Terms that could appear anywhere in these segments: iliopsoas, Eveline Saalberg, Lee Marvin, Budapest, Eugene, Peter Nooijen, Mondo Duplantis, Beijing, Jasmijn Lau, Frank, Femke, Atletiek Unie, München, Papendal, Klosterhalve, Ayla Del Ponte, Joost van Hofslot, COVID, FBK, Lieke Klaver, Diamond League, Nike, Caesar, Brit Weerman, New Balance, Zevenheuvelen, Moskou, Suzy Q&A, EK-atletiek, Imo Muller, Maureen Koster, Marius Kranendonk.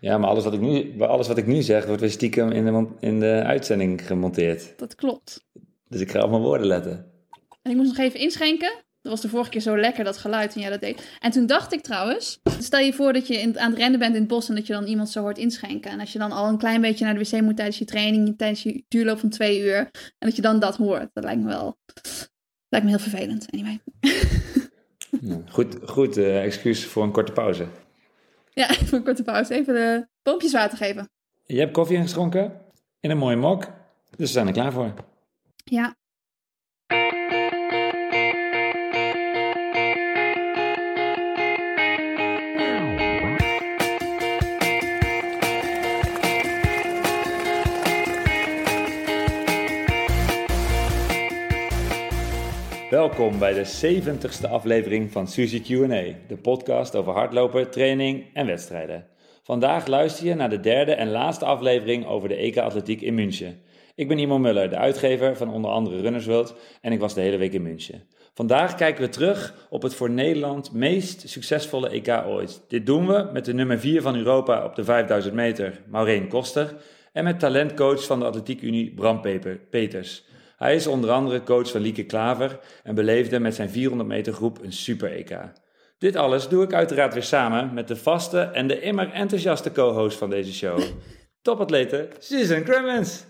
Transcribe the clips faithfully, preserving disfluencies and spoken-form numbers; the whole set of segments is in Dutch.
Ja, maar alles wat ik nu, alles wat ik nu zeg wordt weer stiekem in de, in de uitzending gemonteerd. Dat klopt. Dus ik ga op mijn woorden letten. En ik moest nog even inschenken. Dat was de vorige keer zo lekker, dat geluid, en jij dat deed. En toen dacht ik trouwens, stel je voor dat je in, aan het rennen bent in het bos en dat je dan iemand zo hoort inschenken. En als je dan al een klein beetje naar de wc moet tijdens je training, tijdens je duurloop van twee uur. En dat je dan dat hoort. Dat lijkt me wel... Dat lijkt me heel vervelend, anyway. Goed, goed uh, excuus voor een korte pauze. Ja, voor een korte pauze. Even de boompjes water geven. Je hebt koffie ingeschonken in een mooie mok. Dus we zijn er klaar voor. Ja. Welkom bij de zeventigste aflevering van Suzy Q en A, de podcast over hardlopen, training en wedstrijden. Vandaag luister je naar de derde en laatste aflevering over de E K-atletiek in München. Ik ben Imo Muller, de uitgever van onder andere Runners World, en ik was de hele week in München. Vandaag kijken we terug op het voor Nederland meest succesvolle E K ooit. Dit doen we met de nummer vier van Europa op de vijfduizend meter, Maureen Koster, en met talentcoach van de Atletiek Unie, Bram Peters. Hij is onder andere coach van Lieke Klaver en beleefde met zijn vierhonderd meter groep een super E K. Dit alles doe ik uiteraard weer samen met de vaste en de immer enthousiaste co-host van deze show. Topatlete Susan Kremens.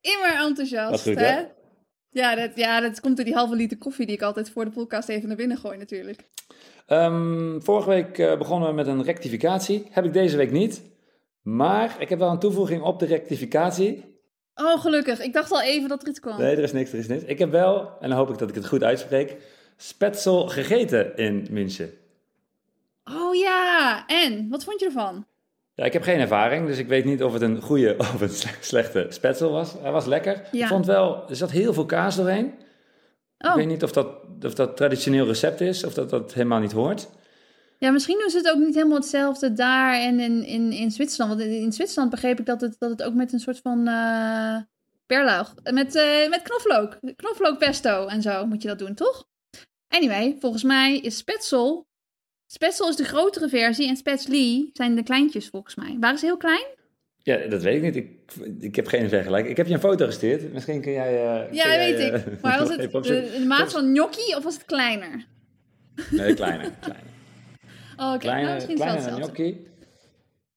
Immer enthousiast, dat goed, hè? hè? Ja, dat, ja, dat komt door die halve liter koffie die ik altijd voor de podcast even naar binnen gooi natuurlijk. Um, vorige week begonnen we met een rectificatie. Heb ik deze week niet. Maar ik heb wel een toevoeging op de rectificatie. Oh, gelukkig. Ik dacht al even dat er iets kwam. Nee, er is niks, er is niks. Ik heb wel, en dan hoop ik dat ik het goed uitspreek, Spätzle gegeten in München. Oh ja, en? Wat vond je ervan? Ja, ik heb geen ervaring, dus ik weet niet of het een goede of een slechte Spätzle was. Hij was lekker. Ja. Ik vond wel, er zat heel veel kaas doorheen. Oh. Ik weet niet of dat, of dat traditioneel recept is, of dat dat helemaal niet hoort. Ja, misschien doen ze het ook niet helemaal hetzelfde daar en in, in, in Zwitserland. Want in, in Zwitserland begreep ik dat het, dat het ook met een soort van uh, perlaug... Met, uh, met knoflook. Knoflookpesto en zo moet je dat doen, toch? Anyway, volgens mij is Spätzle... Spätzle is de grotere versie en Spätzle zijn de kleintjes volgens mij. Waren ze heel klein? Ja, dat weet ik niet. Ik, ik heb geen vergelijking. Ik heb je een foto gestuurd. Misschien kun jij... Uh, ja, kun jij, weet uh, ik. Maar was het de, de maat van gnocchi of was het kleiner? Nee, kleiner. kleiner. Oh, okay. Kleine, nou, misschien kleine wel gnocchi.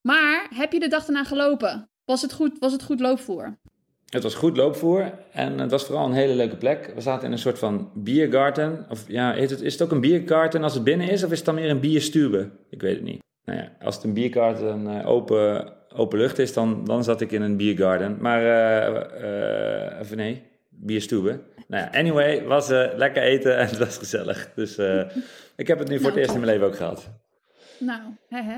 Maar heb je de dag daarna gelopen? Was het goed, was het goed loopvoer? Het was goed loopvoer en het was vooral een hele leuke plek. We zaten in een soort van biergarten. Of ja, is het, is het ook een biergarten als het binnen is? Of is het dan meer een bierstube? Ik weet het niet. Nou ja, als het een biergarten open, open lucht is, dan, dan zat ik in een biergarten. Maar, uh, uh, of nee, bierstube. Nou ja, anyway, was uh, lekker eten en het was gezellig. Dus uh, ik heb het nu voor nou, het eerst in mijn leven ook gehad. Nou, hè hè.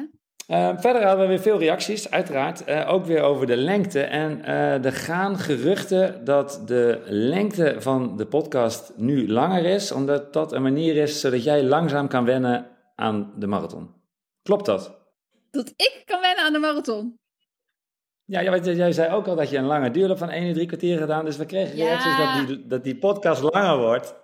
Uh, verder hadden we weer veel reacties, uiteraard. Uh, ook weer over de lengte. En uh, er gaan geruchten dat de lengte van de podcast nu langer is. Omdat dat een manier is zodat jij langzaam kan wennen aan de marathon. Klopt dat? Dat ik kan wennen aan de marathon? Ja, jij, jij zei ook al dat je een lange duurloop van één uur drie kwartier gedaan. Dus we kregen ja. reacties dat die, dat die podcast langer wordt.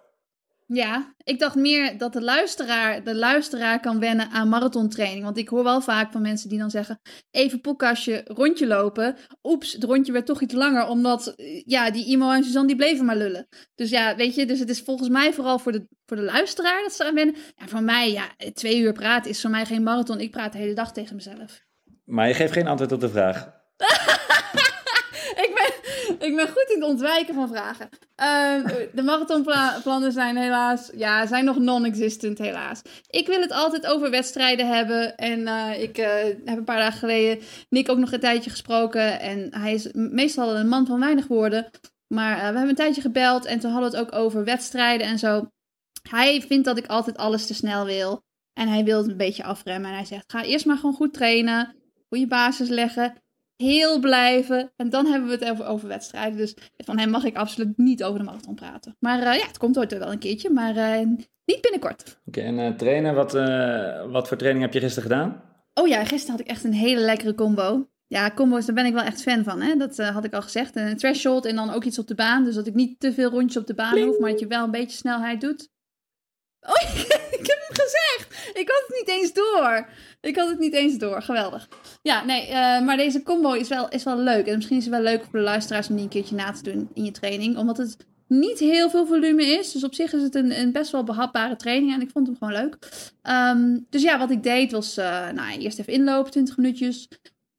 Ja, ik dacht meer dat de luisteraar, de luisteraar kan wennen aan marathontraining. Want ik hoor wel vaak van mensen die dan zeggen, even podcastje, rondje lopen. Oeps, het rondje werd toch iets langer, omdat ja, die Imo en Suzanne die bleven maar lullen. Dus ja, weet je, dus het is volgens mij vooral voor de, voor de luisteraar dat ze aan wennen. Ja, voor mij, ja, twee uur praten is voor mij geen marathon. Ik praat de hele dag tegen mezelf. Maar je geeft geen antwoord op de vraag. ik ben... Ik ben goed in het ontwijken van vragen. Uh, de marathonplannen zijn helaas... Ja, zijn nog non-existent helaas. Ik wil het altijd over wedstrijden hebben. En uh, ik uh, heb een paar dagen geleden Nick ook nog een tijdje gesproken. En hij is meestal een man van weinig woorden. Maar uh, we hebben een tijdje gebeld. En toen hadden we het ook over wedstrijden en zo. Hij vindt dat ik altijd alles te snel wil. En hij wil het een beetje afremmen. En hij zegt, ga eerst maar gewoon goed trainen. Goede basis leggen. Heel blijven. En dan hebben we het over, over wedstrijden. Dus van hem mag ik absoluut niet over de marathon praten. Maar uh, ja, het komt ooit wel een keertje. Maar uh, niet binnenkort. Oké, okay, en uh, trainen. Wat, uh, wat voor training heb je gisteren gedaan? Oh ja, gisteren had ik echt een hele lekkere combo. Ja, combo's, daar ben ik wel echt fan van. Hè? Dat uh, had ik al gezegd. Een threshold en dan ook iets op de baan. Dus dat ik niet te veel rondjes op de baan Bling. hoef. Maar dat je wel een beetje snelheid doet. Oh, ik heb hem gezegd. Ik had het niet eens door. Ik had het niet eens door. Geweldig. Ja, nee, uh, maar deze combo is wel, is wel leuk. En misschien is het wel leuk voor de luisteraars om die een keertje na te doen in je training. Omdat het niet heel veel volume is. Dus op zich is het een, een best wel behapbare training. En ik vond hem gewoon leuk. Um, dus ja, wat ik deed was uh, nou, eerst even inlopen, twintig minuutjes.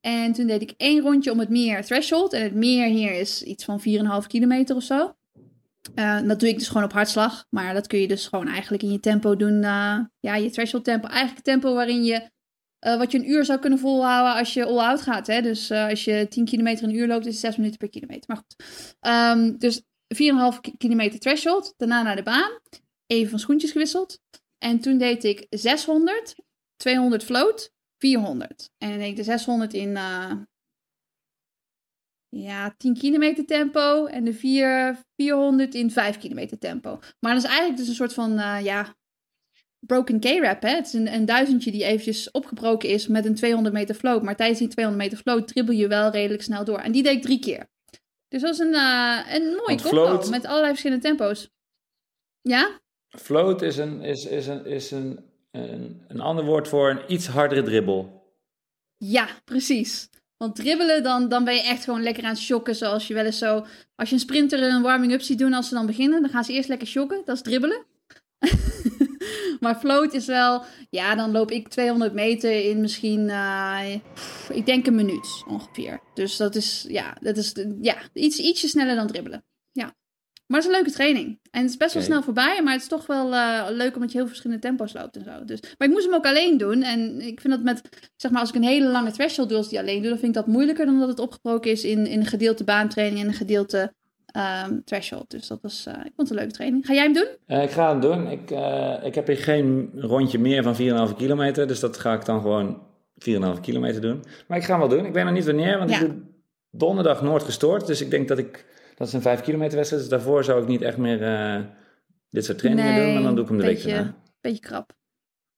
En toen deed ik één rondje om het meer threshold. En het meer hier is iets van vier komma vijf kilometer of zo. Uh, dat doe ik dus gewoon op hartslag. Maar dat kun je dus gewoon eigenlijk in je tempo doen. Uh, ja, je threshold tempo. Eigenlijk het tempo waarin je... Uh, wat je een uur zou kunnen volhouden als je all-out gaat. Hè? Dus uh, als je tien kilometer een uur loopt, is het zes minuten per kilometer. Maar goed. Um, dus vier komma vijf kilometer threshold. Daarna naar de baan. Even van schoentjes gewisseld. En toen deed ik zeshonderd. tweehonderd float. vierhonderd. En dan deed ik de zeshonderd in... Uh, ja, tien kilometer tempo. En de vierhonderd in vijf kilometer tempo. Maar dat is eigenlijk dus een soort van... Uh, ja. Broken K-rap, hè? Het is een, een duizendje die eventjes opgebroken is met een tweehonderd meter float. Maar tijdens die tweehonderd meter float dribbel je wel redelijk snel door. En die deed ik drie keer. Dus dat is een, uh, een mooie combo float, met allerlei verschillende tempo's. Ja? Float is, een, is, is, een, is een, een, een ander woord voor een iets hardere dribbel. Ja, precies. Want dribbelen, dan, dan ben je echt gewoon lekker aan het shocken. Zoals je wel eens zo... Als je een sprinter een warming-up ziet doen als ze dan beginnen... dan gaan ze eerst lekker shocken. Dat is dribbelen. Maar float is wel... Ja, dan loop ik tweehonderd meter in misschien... Uh, pff, ik denk een minuut ongeveer. Dus dat is... Ja, dat is, ja iets, ietsje sneller dan dribbelen. Ja. Maar het is een leuke training. En het is best wel okay. snel voorbij. Maar het is toch wel uh, leuk omdat je heel verschillende tempo's loopt en zo. Dus, maar ik moest hem ook alleen doen. En ik vind dat met... Zeg maar, als ik een hele lange threshold doe als die alleen doe... dan vind ik dat moeilijker dan dat het opgebroken is... in, in een gedeelte baantraining en een gedeelte... Um, threshold. Dus dat was, uh, ik vond het een leuke training. Ga jij hem doen? Uh, ik ga hem doen. Ik, uh, ik heb hier geen rondje meer van vier komma vijf kilometer. Dus dat ga ik dan gewoon vier komma vijf kilometer doen. Maar ik ga hem wel doen. Ik weet nog niet wanneer, want ja. ik doe donderdag Noord gestoord. Dus ik denk dat ik... Dat is een vijf kilometer wedstrijd. Dus daarvoor zou ik niet echt meer uh, dit soort trainingen nee, doen. Maar dan doe ik hem de beetje, week erna. Beetje krap.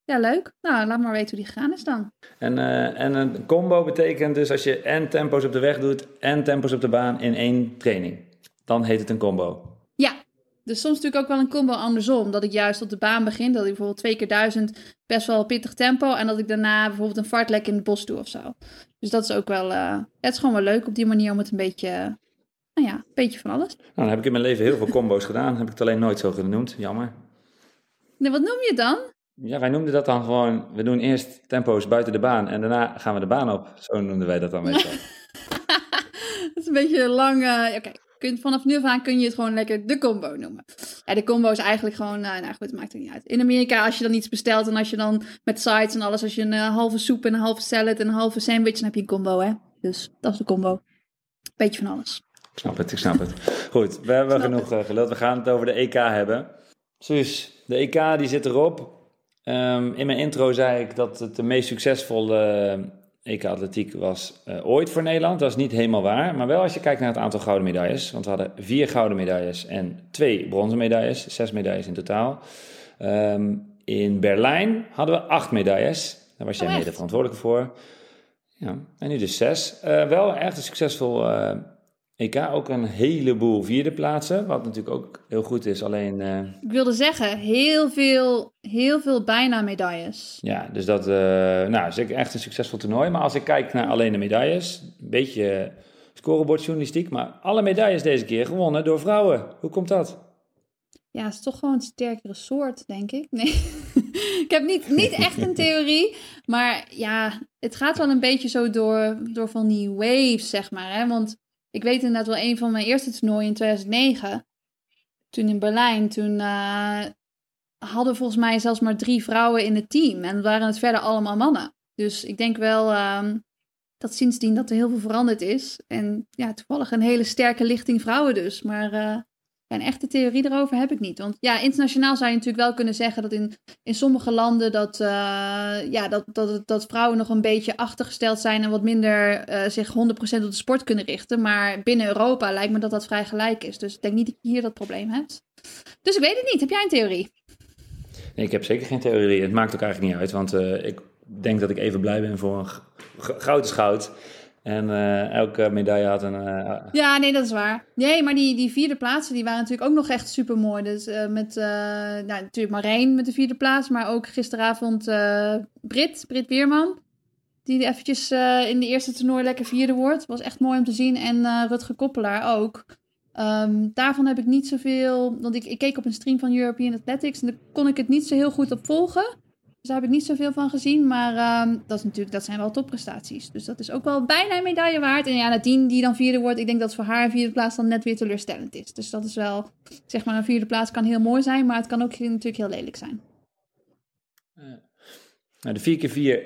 Ja, leuk. Nou, laat maar weten hoe die gegaan is dan. En, uh, en een combo betekent dus als je en tempo's op de weg doet... en tempo's op de baan in één training. Dan heet het een combo. Ja, dus soms natuurlijk ook wel een combo andersom. Dat ik juist op de baan begin. Dat ik bijvoorbeeld twee keer duizend best wel pittig tempo. En dat ik daarna bijvoorbeeld een fartlek in het bos doe of zo. Dus dat is ook wel... Uh, het is gewoon wel leuk op die manier om het een beetje... Nou ja, een beetje van alles. Nou, dan heb ik in mijn leven heel veel combo's gedaan. Heb ik het alleen nooit zo genoemd. Jammer. Nee, wat noem je het dan? Ja, wij noemden dat dan gewoon... We doen eerst tempo's buiten de baan. En daarna gaan we de baan op. Zo noemden wij dat dan meestal. Dat is een beetje lang... Uh, Oké. Okay. Kun, vanaf nu af aan kun je het gewoon lekker de combo noemen. Ja, de combo is eigenlijk gewoon... Uh, nou goed, het maakt er niet uit. In Amerika, als je dan iets bestelt... en als je dan met sides en alles... als je een uh, halve soep en een halve salad en een halve sandwich... dan heb je een combo, hè? Dus dat is de combo. Beetje van alles. Ik snap het, ik snap het. Goed, we hebben genoeg uh, geluld. We gaan het over de E K hebben. Dus de E K die zit erop. Um, in mijn intro zei ik dat het de meest succesvolle... Uh, E K-atletiek was uh, ooit voor Nederland. Dat is niet helemaal waar. Maar wel als je kijkt naar het aantal gouden medailles. Want we hadden vier gouden medailles en twee bronzen medailles. Zes medailles in totaal. Um, in Berlijn hadden we acht medailles. Daar was jij oh, mede verantwoordelijk voor. Ja. En nu dus zes. Uh, wel echt een succesvol uh, E K. Ook een heleboel vierde plaatsen. Wat natuurlijk ook heel goed is. Alleen... Uh... Ik wilde zeggen, heel veel... Heel veel bijna medailles. Ja, dus dat uh, nou, is echt een succesvol toernooi. Maar als ik kijk naar alleen de medailles... een beetje scorebordjournalistiek... maar alle medailles deze keer gewonnen door vrouwen. Hoe komt dat? Ja, het is toch gewoon een sterkere soort, denk ik. Nee, ik heb niet, niet echt een theorie. Maar ja, het gaat wel een beetje zo door, door van die waves, zeg maar. Hè? Want ik weet inderdaad wel een van mijn eerste toernooien in tweeduizend negen. Toen in Berlijn, toen... Uh, hadden volgens mij zelfs maar drie vrouwen in het team. En waren het verder allemaal mannen. Dus ik denk wel um, dat sindsdien dat er heel veel veranderd is. En ja, toevallig een hele sterke lichting vrouwen dus. Maar uh, een echte theorie erover heb ik niet. Want ja, internationaal zou je natuurlijk wel kunnen zeggen... dat in, in sommige landen dat, uh, ja, dat, dat, dat vrouwen nog een beetje achtergesteld zijn... en wat minder uh, zich honderd procent op de sport kunnen richten. Maar binnen Europa lijkt me dat dat vrij gelijk is. Dus ik denk niet dat je hier dat probleem hebt. Dus ik weet het niet. Heb jij een theorie? Nee, ik heb zeker geen theorie. Het maakt ook eigenlijk niet uit. Want uh, ik denk dat ik even blij ben voor een g- goud is goud. En uh, elke medaille had een... Uh... Ja, nee, dat is waar. Nee, maar die, die vierde plaatsen die waren natuurlijk ook nog echt super mooi. Dus uh, met uh, nou, natuurlijk Maureen met de vierde plaats, maar ook gisteravond uh, Brit, Brit Weerman. Die eventjes uh, in de eerste toernooi lekker vierde wordt. Was echt mooi om te zien. En uh, Rutger Koppelaar ook. Um, daarvan heb ik niet zoveel... Want ik, ik keek op een stream van European Athletics en daar kon ik het niet zo heel goed op volgen. Dus daar heb ik niet zoveel van gezien. Maar um, dat, is natuurlijk, dat zijn wel topprestaties. Dus dat is ook wel bijna een medaille waard. En ja, Nadine die dan vierde wordt. Ik denk dat voor haar een vierde plaats dan net weer teleurstellend is. Dus dat is wel... Zeg maar, een vierde plaats kan heel mooi zijn. Maar het kan ook natuurlijk heel lelijk zijn. Uh, nou, de vier keer vier...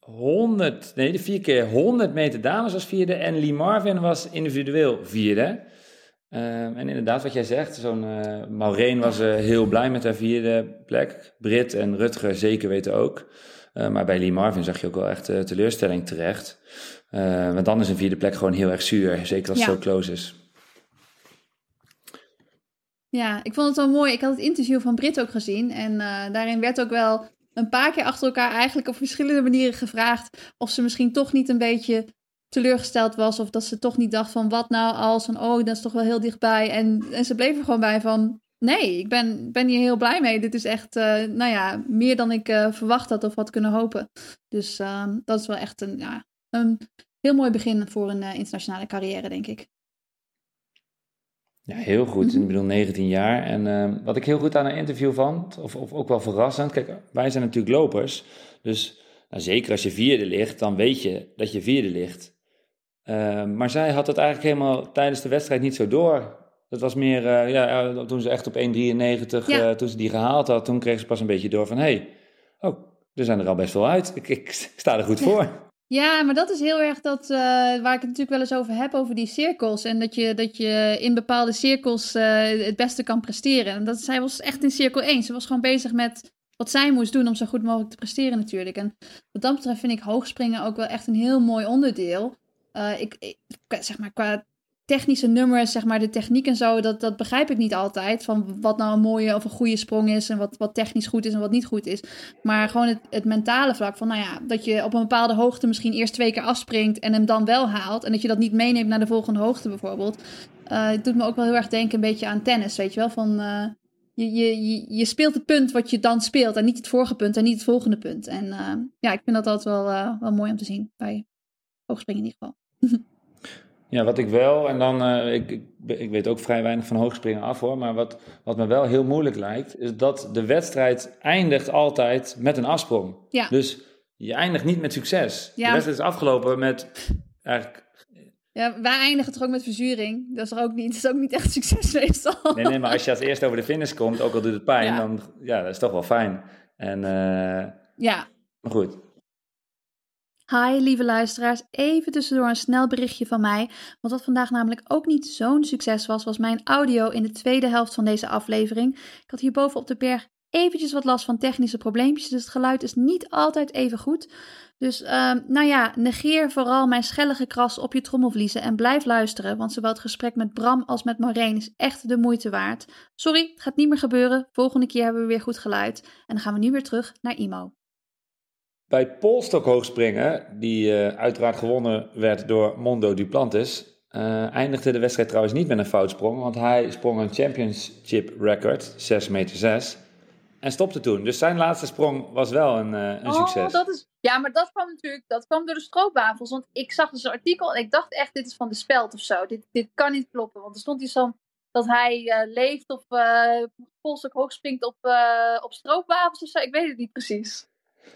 honderd, nee, de vier keer honderd meter dames was vierde en Lee Marvin was individueel vierde. Uh, en inderdaad, wat jij zegt, zo'n uh, Maureen was uh, heel blij met haar vierde plek. Brit en Rutger zeker weten ook. Uh, maar bij Lee Marvin zag je ook wel echt uh, teleurstelling terecht. Uh, want dan is een vierde plek gewoon heel erg zuur, zeker als ja. het zo close is. Ja, ik vond het wel mooi. Ik had het interview van Brit ook gezien en uh, daarin werd ook wel... een paar keer achter elkaar eigenlijk op verschillende manieren gevraagd... of ze misschien toch niet een beetje teleurgesteld was... of dat ze toch niet dacht van wat nou als, van oh, dat is toch wel heel dichtbij. En, en ze bleef er gewoon bij van nee, ik ben, ben hier heel blij mee. Dit is echt, uh, nou ja, meer dan ik uh, verwacht had of had kunnen hopen. Dus uh, dat is wel echt een, ja, een heel mooi begin voor een uh, internationale carrière, denk ik. Ja, heel goed. Ik bedoel, negentien jaar. En uh, wat ik heel goed aan een interview vond, of, of ook wel verrassend... Kijk, wij zijn natuurlijk lopers. Dus nou, zeker als je vierde ligt, dan weet je dat je vierde ligt. Uh, maar zij had het eigenlijk helemaal tijdens de wedstrijd niet zo door. Dat was meer, uh, ja, toen ze echt op één drieënnegentig, ja. uh, toen ze die gehaald had... toen kreeg ze pas een beetje door van... hé, hey, oh, er zijn er al best wel uit. Ik, ik sta er goed voor. Ja. Ja, maar dat is heel erg dat, uh, waar ik het natuurlijk wel eens over heb, over die cirkels. En dat je, dat je in bepaalde cirkels uh, het beste kan presteren. En dat, zij was echt in cirkel één. Ze was gewoon bezig met wat zij moest doen om zo goed mogelijk te presteren natuurlijk. En wat dat betreft vind ik hoogspringen ook wel echt een heel mooi onderdeel. Uh, ik, ik, zeg maar, qua technische nummers, zeg maar, de techniek en zo, dat, dat begrijp ik niet altijd. Van wat nou een mooie of een goede sprong is en wat, wat technisch goed is en wat niet goed is. Maar gewoon het, het mentale vlak van, nou ja, dat je op een bepaalde hoogte misschien eerst twee keer afspringt en hem dan wel haalt. En dat je dat niet meeneemt naar de volgende hoogte bijvoorbeeld. Uh, het doet me ook wel heel erg denken een beetje aan tennis, weet je wel. Van, uh, je, je, je speelt het punt wat je dan speelt en niet het vorige punt en niet het volgende punt. En uh, ja, ik vind dat altijd wel, uh, wel mooi om te zien bij hoogspringen in ieder geval. Ja, wat ik wel, en dan, uh, ik, ik, ik weet ook vrij weinig van hoogspringen af hoor, maar wat, wat me wel heel moeilijk lijkt, is dat de wedstrijd eindigt altijd met een afsprong. Ja. Dus je eindigt niet met succes. Ja. De wedstrijd is afgelopen met, eigenlijk... Ja, wij eindigen toch ook met verzuring? Dat is toch ook niet, dat is ook niet echt succes meestal. Nee, nee, maar als je als eerste over de finish komt, ook al doet het pijn, ja. dan, ja, dat is toch wel fijn. En, uh, ja. Maar goed. Hi lieve luisteraars, even tussendoor een snel berichtje van mij, want wat vandaag namelijk ook niet zo'n succes was, was mijn audio in de tweede helft van deze aflevering. Ik had hierboven op de berg eventjes wat last van technische probleempjes, dus het geluid is niet altijd even goed. Dus uh, nou ja, negeer vooral mijn schelle gekras op je trommelvliezen en blijf luisteren, want zowel het gesprek met Bram als met Maureen is echt de moeite waard. Sorry, het gaat niet meer gebeuren, volgende keer hebben we weer goed geluid. En dan gaan we nu weer terug naar Imo. Bij polstok hoogspringen, die uh, uiteraard gewonnen werd door Mondo Duplantis, uh, eindigde de wedstrijd trouwens niet met een foutsprong, want hij sprong een championship record, zes meter zes, en stopte toen. Dus zijn laatste sprong was wel een, uh, een oh, succes. Dat is, ja, maar dat kwam natuurlijk dat kwam door de stroopwafels, want ik zag dus een artikel en ik dacht echt, dit is van de Speld of zo. Dit, dit kan niet kloppen, want er stond iets van dat hij uh, leeft of uh, polstok hoogspringt op, uh, op stroopwafels of zo. Ik weet het niet precies.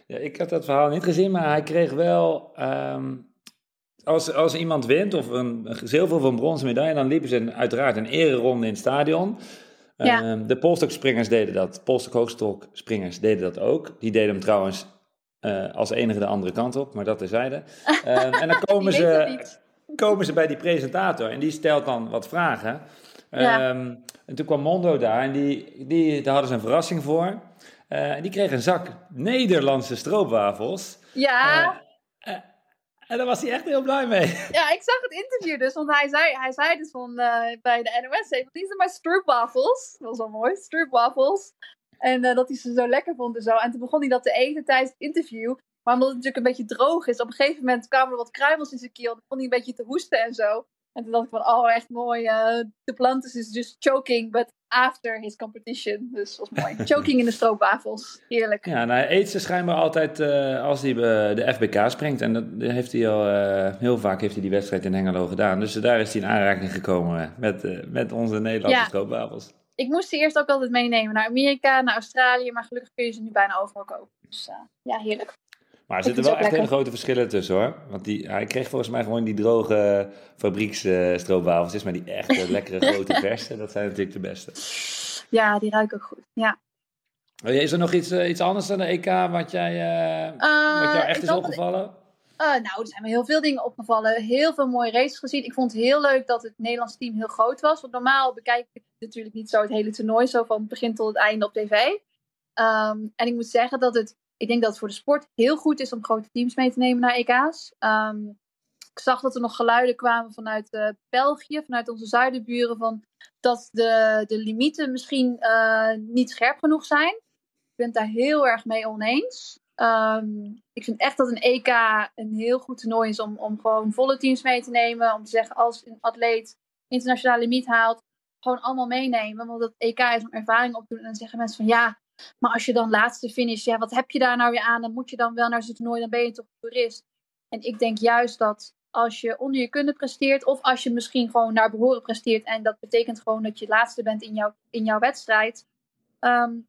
Ja, ik had dat verhaal niet gezien, maar hij kreeg wel... Um, als, als iemand wint, of een, een zilver of een bronzen medaille... dan liepen ze een, uiteraard een ereronde in het stadion. Ja. Um, de polstokspringers deden dat. Polstok-hoogstokspringers deden dat ook. Die deden hem trouwens uh, als enige de andere kant op, maar dat terzijde. Um, en dan komen ze, komen ze bij die presentator en die stelt dan wat vragen. Um, ja. En toen kwam Mondo daar en die, die, daar hadden ze een verrassing voor... Uh, die kreeg een zak Nederlandse stroopwafels. Ja. Uh, uh, en daar was hij echt heel blij mee. Ja, ik zag het interview dus. Want hij zei, hij zei dus van, uh, bij de N O S... These are my stroopwafels. Dat was wel mooi, stroopwafels. En uh, dat hij ze zo lekker vond en zo. En toen begon hij dat te eten tijdens het interview. Maar omdat het natuurlijk een beetje droog is, op een gegeven moment kwamen er wat kruimels in zijn keel. Dan kon hij een beetje te hoesten en zo. En toen dacht ik van, oh, echt mooi. Uh, Duplantis is just choking, but after his competition. Dus dat was mooi. Choking in de stroopwafels. Heerlijk. Ja, nou, hij eet ze schijnbaar altijd uh, als hij de F B K springt. En dat heeft hij al, uh, heel vaak heeft hij die wedstrijd in Hengelo gedaan. Dus uh, daar is hij in aanraking gekomen met, uh, met onze Nederlandse ja. stroopwafels. Ik moest ze eerst ook altijd meenemen naar Amerika, naar Australië. Maar gelukkig kun je ze nu bijna overal kopen. Dus uh, ja, heerlijk. Maar er zitten wel echt lekker. Hele grote verschillen tussen, hoor. Want die, hij kreeg volgens mij gewoon die droge fabriekstroopwafels. Uh, maar die echte lekkere grote verse, dat zijn natuurlijk de beste. Ja, die ruiken ook goed, ja. Oh, is er nog iets, uh, iets anders dan de E K wat, jij, uh, uh, wat jou echt is opgevallen? Dat, uh, nou, er zijn me heel veel dingen opgevallen. Heel veel mooie races gezien. Ik vond het heel leuk dat het Nederlands team heel groot was. Want normaal bekijk ik natuurlijk niet zo het hele toernooi. Zo van het begin tot het einde op tv. Um, en ik moet zeggen dat het... Ik denk dat het voor de sport heel goed is om grote teams mee te nemen naar E K's. Um, ik zag dat er nog geluiden kwamen vanuit uh, België, vanuit onze zuidenburen, van dat de, de limieten misschien uh, niet scherp genoeg zijn. Ik ben het daar heel erg mee oneens. Um, ik vind echt dat een E K een heel goed toernooi is om, om gewoon volle teams mee te nemen. Om te zeggen, als een atleet internationale limiet haalt, gewoon allemaal meenemen. Want dat E K is om ervaring op te doen. En dan zeggen mensen van ja... Maar als je dan laatste finish, ja, wat heb je daar nou weer aan? Dan moet je dan wel naar zo'n toernooi, dan ben je toch een toerist. En ik denk juist dat als je onder je kunde presteert... of als je misschien gewoon naar behoren presteert... en dat betekent gewoon dat je laatste bent in jouw, in jouw wedstrijd... Um,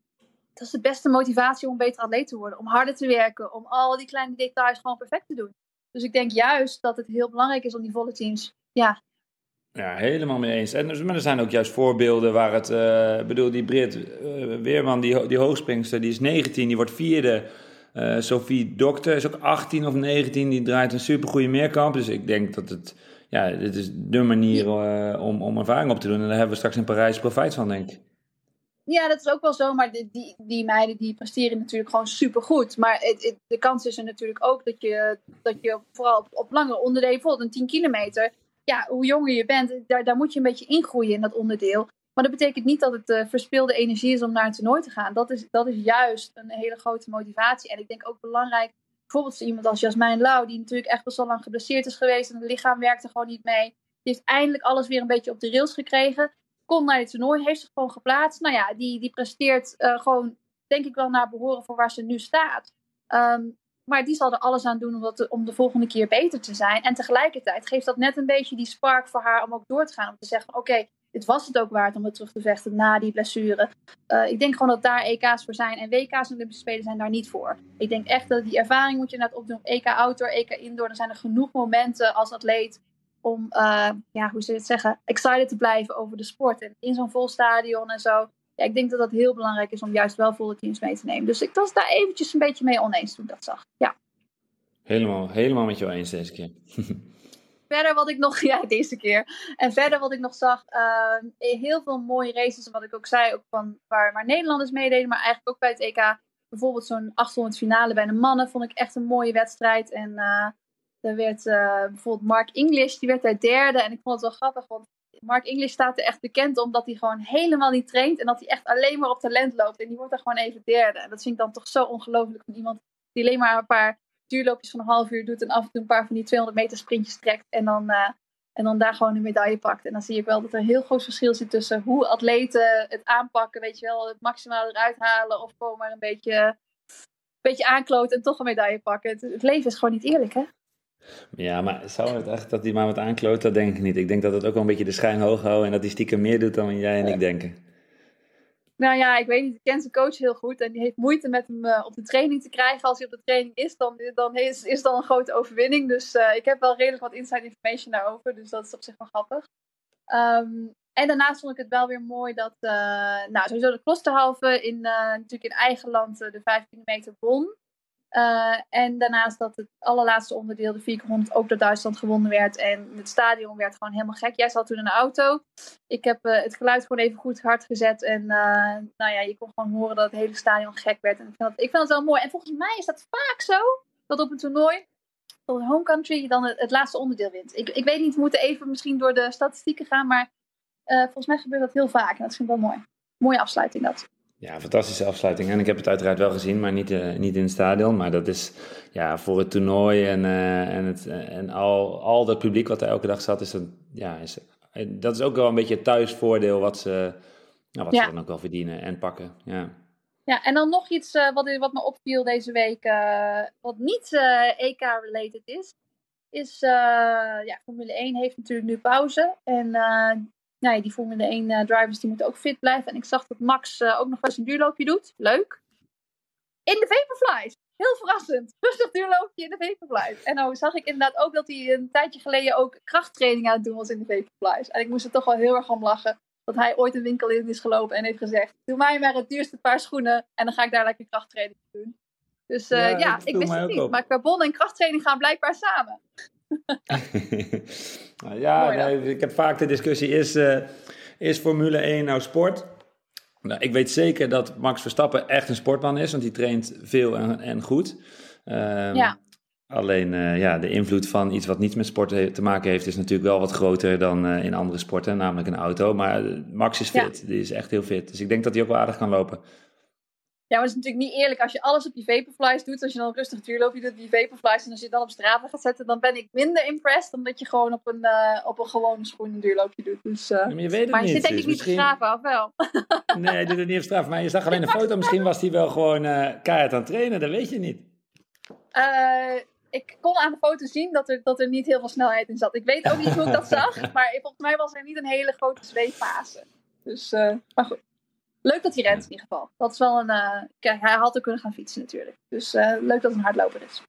dat is de beste motivatie om beter atleet te worden. Om harder te werken, om al die kleine details gewoon perfect te doen. Dus ik denk juist dat het heel belangrijk is om die volle teams... ja. Ja, helemaal mee eens. En, maar er zijn ook juist voorbeelden waar het... Uh, bedoel, die Brit uh, Weerman, die, die hoogspringster, die is negentien, die wordt vierde. Uh, Sophie Dokter is ook achttien of negentien, die draait een supergoeie meerkamp. Dus ik denk dat het... Ja, dit is dé manier uh, om, om ervaring op te doen. En daar hebben we straks in Parijs profijt van, denk ik. Ja, dat is ook wel zo. Maar die, die, die meiden, die presteren natuurlijk gewoon supergoed. Maar het, het, de kans is er natuurlijk ook dat je, dat je vooral op, op langere onderdelen... bijvoorbeeld een tien kilometer... Ja, hoe jonger je bent, daar, daar moet je een beetje ingroeien in dat onderdeel. Maar dat betekent niet dat het uh, verspilde energie is om naar een toernooi te gaan. Dat is, dat is juist een hele grote motivatie. En ik denk ook belangrijk, bijvoorbeeld zo iemand als Jasmijn Lau... die natuurlijk echt best wel lang geblesseerd is geweest... en het lichaam werkte gewoon niet mee. Die heeft eindelijk alles weer een beetje op de rails gekregen. Komt naar het toernooi, heeft zich gewoon geplaatst. Nou ja, die, die presteert uh, gewoon, denk ik wel, naar behoren voor waar ze nu staat. Um, Maar die zal er alles aan doen om, dat de, om de volgende keer beter te zijn. En tegelijkertijd geeft dat net een beetje die spark voor haar om ook door te gaan. Om te zeggen, oké, okay, dit was het ook waard om het terug te vechten na die blessure. Uh, ik denk gewoon dat daar E K's voor zijn. En W K's en Olympische Spelen zijn daar niet voor. Ik denk echt dat die ervaring moet je inderdaad opdoen op E K outdoor, E K indoor. Dan zijn er genoeg momenten als atleet om, uh, ja, hoe zou je het zeggen, excited te blijven over de sport. En in zo'n vol stadion en zo. Ja, ik denk dat dat heel belangrijk is om juist wel volle teams mee te nemen. Dus ik was daar eventjes een beetje mee oneens toen ik dat zag. Ja. Helemaal, helemaal met jou eens deze keer. Verder wat ik nog... Ja, deze keer. En verder wat ik nog zag... Uh, heel veel mooie races. En wat ik ook zei, ook van waar, waar Nederlanders meededen. Maar eigenlijk ook bij het E K. Bijvoorbeeld zo'n achthonderd finale bij de mannen. Vond ik echt een mooie wedstrijd. En uh, daar werd uh, bijvoorbeeld Mark English. Die werd daar derde. En ik vond het wel grappig. Want Mark English staat er echt bekend om dat hij gewoon helemaal niet traint. En dat hij echt alleen maar op talent loopt. En die wordt daar gewoon even derde. En dat vind ik dan toch zo ongelooflijk van iemand die alleen maar een paar duurloopjes van een half uur doet. En af en toe een paar van die tweehonderd meter sprintjes trekt. En dan, uh, en dan daar gewoon een medaille pakt. En dan zie ik wel dat er een heel groot verschil zit tussen hoe atleten het aanpakken. Weet je wel, het maximale eruit halen. Of gewoon maar een beetje, een beetje aankloten en toch een medaille pakken. Het, het leven is gewoon niet eerlijk, hè? Ja, maar zou het echt dat hij maar wat aankloot? Dat denk ik niet. Ik denk dat het ook wel een beetje de schijn hoog houdt en dat hij stiekem meer doet dan jij en ik denken. Nou ja, ik weet niet. Ik ken zijn coach heel goed en die heeft moeite met hem uh, op de training te krijgen. Als hij op de training is, dan, dan is, is dan een grote overwinning. Dus uh, ik heb wel redelijk wat inside information daarover. Dus dat is op zich wel grappig. Um, en daarnaast vond ik het wel weer mooi dat uh, nou, sowieso de Klosterhalve in, uh, natuurlijk in eigen land uh, de vijf kilometer won. Uh, en daarnaast dat het allerlaatste onderdeel, de vier keer honderd, ook door Duitsland gewonnen werd. En het stadion werd gewoon helemaal gek. Jij zat toen in de auto. Ik heb uh, het geluid gewoon even goed hard gezet. En uh, nou ja, je kon gewoon horen dat het hele stadion gek werd. En ik vind, dat, ik vind dat wel mooi. En volgens mij is dat vaak zo, dat op een toernooi, op een home country, je dan het, het laatste onderdeel wint. Ik, ik weet niet, we moeten even misschien door de statistieken gaan. Maar uh, volgens mij gebeurt dat heel vaak. En dat vind ik wel mooi. Mooie afsluiting dat. Ja, fantastische afsluiting. En ik heb het uiteraard wel gezien, maar niet, uh, niet in het stadion. Maar dat is ja, voor het toernooi en, uh, en, het, uh, en al, al dat publiek wat er elke dag zat, is dat, ja, is, dat is ook wel een beetje het thuisvoordeel wat ze, nou, wat ja. ze dan ook wel verdienen en pakken. Ja. Ja, en dan nog iets uh, wat, wat me opviel deze week, uh, wat niet uh, E K-related is, is uh, ja, Formule één heeft natuurlijk nu pauze. En uh, nee, die Formule één uh, drivers die moeten ook fit blijven. En ik zag dat Max uh, ook nog wel eens een duurloopje doet. Leuk. In de Vaporfly. Heel verrassend. Dus dat duurloopje in de Vaporfly. En nou zag ik inderdaad ook dat hij een tijdje geleden ook krachttraining aan het doen was in de Vaporfly. En ik moest er toch wel heel erg om lachen. Dat hij ooit een winkel in is gelopen en heeft gezegd: doe mij maar het duurste paar schoenen en dan ga ik daar lekker krachttraining doen. Dus uh, ja, ja ik wist het niet. Op. Maar carbon en krachttraining gaan blijkbaar samen. nou, ja, Mooi, nee, ik heb vaak de discussie, is, uh, is Formule één nou sport? Nou, ik weet zeker dat Max Verstappen echt een sportman is, want die traint veel en, en goed. Um, ja. Alleen uh, ja, de invloed van iets wat niets met sport he- te maken heeft, is natuurlijk wel wat groter dan uh, in andere sporten, namelijk een auto. Maar uh, Max is fit, ja. Die is echt heel fit. Dus ik denk dat hij ook wel aardig kan lopen. Ja, maar het is natuurlijk niet eerlijk als je alles op die Vaporflies doet. Als je dan rustig duurloopje doet op die Vaporflies en als je dan op straat gaat zetten, dan ben ik minder impressed dan dat je gewoon op een, uh, op een gewone schoen een duurloopje doet. Dus, uh, ja, maar je weet het maar niet. Je zit denk ik dus niet misschien... op straat, of wel? Nee, je doet het niet op straat. Maar je zag alleen een foto. Misschien was hij wel gewoon uh, keihard aan het trainen. Dat weet je niet. Uh, ik kon aan de foto zien dat er, dat er niet heel veel snelheid in zat. Ik weet ook niet hoe ik dat zag. Maar volgens mij was er niet een hele grote zweefase. Dus, uh, maar goed. Leuk dat hij rent in ieder geval. Dat is wel een. Uh, kijk, hij had ook kunnen gaan fietsen natuurlijk. Dus uh, leuk dat het een hardloper is.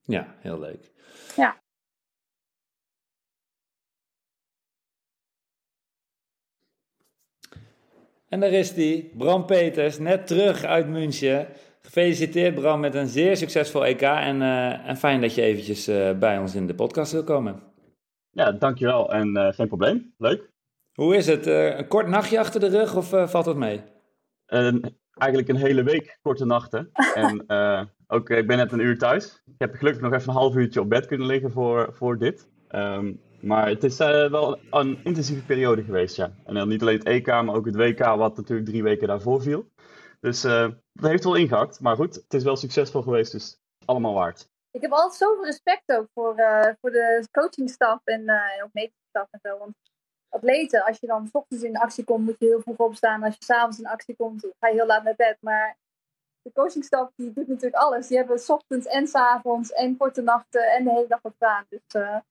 Ja, heel leuk. Ja. En daar is hij, Bram Peters, net terug uit München. Gefeliciteerd Bram met een zeer succesvol E K. En, uh, en fijn dat je eventjes uh, bij ons in de podcast wil komen. Ja, dankjewel en uh, geen probleem. Leuk. Hoe is het? Uh, een kort nachtje achter de rug of uh, valt dat mee? Uh, eigenlijk een hele week korte nachten. en uh, ook, ik ben net een uur thuis. Ik heb gelukkig nog even een half uurtje op bed kunnen liggen voor, voor dit. Um, maar het is uh, wel een intensieve periode geweest, ja. En dan niet alleen het E K, maar ook het W K, wat natuurlijk drie weken daarvoor viel. Dus uh, dat heeft wel ingehakt. Maar goed, het is wel succesvol geweest, dus allemaal waard. Ik heb altijd zoveel respect ook voor, uh, voor de coachingstaf en, uh, en ook medestaf en zo, want atleten, als je dan 's ochtends in actie komt, moet je heel vroeg opstaan. Als je 's avonds in actie komt, ga je heel laat naar bed. Maar de coachingstaf die doet natuurlijk alles. Die hebben 's ochtends en 's avonds en korte nachten en de hele dag wat gedaan. Dus uh, ik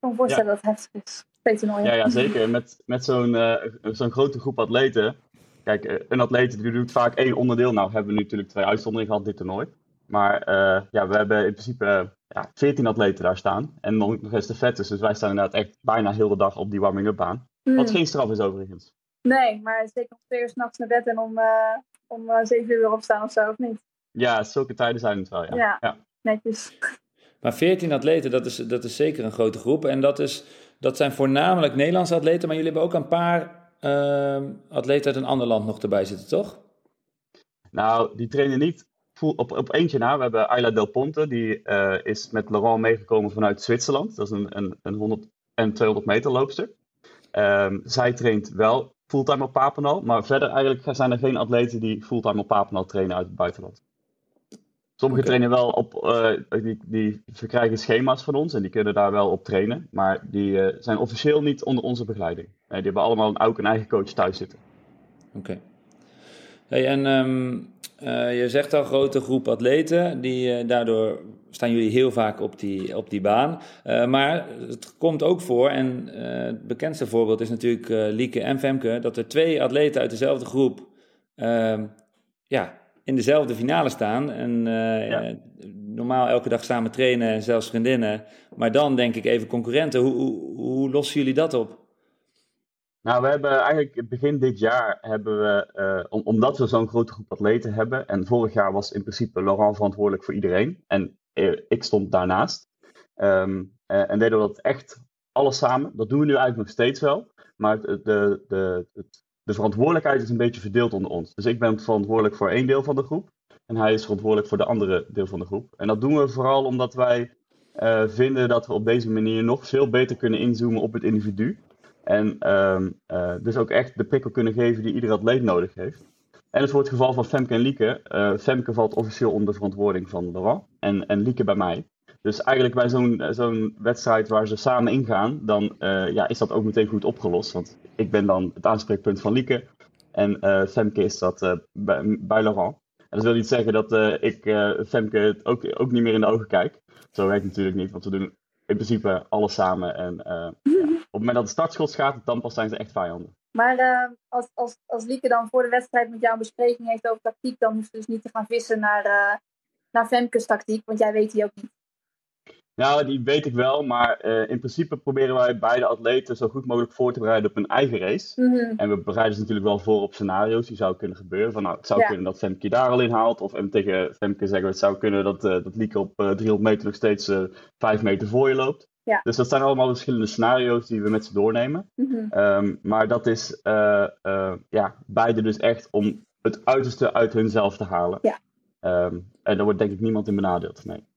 kan me voorstellen ja. dat het heftig is. Peter Nooijen. Ja, ja, zeker. Met, met zo'n, uh, zo'n grote groep atleten. Kijk, een atleet die doet vaak één onderdeel. Nou, hebben we nu natuurlijk twee uitzonderingen gehad dit toernooi. Maar uh, ja, we hebben in principe uh, ja, veertien atleten daar staan. En nog eens de vettes. Dus wij staan inderdaad echt bijna heel de dag op die warming-up baan. Mm. Wat geen straf is overigens. Nee, maar zeker om twee uur 's nachts naar bed en om, uh, om uh, zeven uur opstaan of zo, of niet? Ja, zulke tijden zijn het wel, ja. Ja, ja. Netjes. Maar veertien atleten, dat is, dat is zeker een grote groep. En dat, is, dat zijn voornamelijk Nederlandse atleten. Maar jullie hebben ook een paar uh, atleten uit een ander land nog erbij zitten, toch? Nou, die trainen niet. Op, op eentje na, we hebben Ayla Del Ponte, die uh, is met Laurent meegekomen vanuit Zwitserland. Dat is een, een, een honderd en tweehonderd meter loopster. Um, zij traint wel fulltime op Papendal, maar verder eigenlijk zijn er geen atleten die fulltime op Papendal trainen uit het buitenland. Sommigen okay. trainen wel op, uh, die, die verkrijgen schema's van ons en die kunnen daar wel op trainen, maar die uh, zijn officieel niet onder onze begeleiding. Nee, die hebben allemaal een, ook een eigen coach thuis zitten. Oké. Okay. Hey, en um, uh, je zegt al, grote groep atleten, die, uh, daardoor staan jullie heel vaak op die, op die baan. Uh, maar het komt ook voor, en uh, het bekendste voorbeeld is natuurlijk uh, Lieke en Femke, dat er twee atleten uit dezelfde groep uh, ja, in dezelfde finale staan. En uh, ja. uh, normaal elke dag samen trainen en zelfs vriendinnen. Maar dan denk ik even concurrenten. Hoe, hoe, hoe lossen jullie dat op? Nou, we hebben eigenlijk begin dit jaar hebben we, uh, om, omdat we zo'n grote groep atleten hebben, en vorig jaar was in principe Laurent verantwoordelijk voor iedereen, en uh, ik stond daarnaast, um, uh, en deden we dat echt alles samen. Dat doen we nu eigenlijk nog steeds wel, maar de, de, de, de verantwoordelijkheid is een beetje verdeeld onder ons. Dus ik ben verantwoordelijk voor één deel van de groep, en hij is verantwoordelijk voor de andere deel van de groep. En dat doen we vooral omdat wij uh, vinden dat we op deze manier nog veel beter kunnen inzoomen op het individu. En um, uh, dus ook echt de prikkel kunnen geven die ieder atleet nodig heeft. En dus voor het geval van Femke en Lieke. Uh, Femke valt officieel onder verantwoording van Laurent. En, en Lieke bij mij. Dus eigenlijk bij zo'n, zo'n wedstrijd waar ze samen ingaan, dan uh, ja, is dat ook meteen goed opgelost. Want ik ben dan het aanspreekpunt van Lieke. En uh, Femke is dat uh, bij, bij Laurent. En dat wil niet zeggen dat uh, ik uh, Femke ook, ook niet meer in de ogen kijk. Zo werkt het natuurlijk niet, want we doen in principe alles samen. En uh, ja, op het moment dat de startschot gaat, dan pas zijn ze echt vijanden. Maar uh, als, als, als Lieke dan voor de wedstrijd met jou een bespreking heeft over tactiek, dan hoeft ze dus niet te gaan vissen naar, uh, naar Femke's tactiek, want jij weet die ook niet. Nou, die weet ik wel, maar uh, in principe proberen wij beide atleten zo goed mogelijk voor te bereiden op hun eigen race. Mm-hmm. En we bereiden ze natuurlijk wel voor op scenario's die zouden kunnen gebeuren. Van, nou, het zou ja. kunnen dat Femke daar al in haalt, of en tegen Femke zeggen we het zou kunnen dat, uh, dat Lieke op uh, driehonderd meter nog steeds uh, vijf meter voor je loopt. Ja. Dus dat zijn allemaal verschillende scenario's die we met ze doornemen. Mm-hmm. Um, maar dat is uh, uh, ja, beide dus echt om het uiterste uit hunzelf te halen. Ja. Um, en daar wordt denk ik niemand in benadeeld. Nee.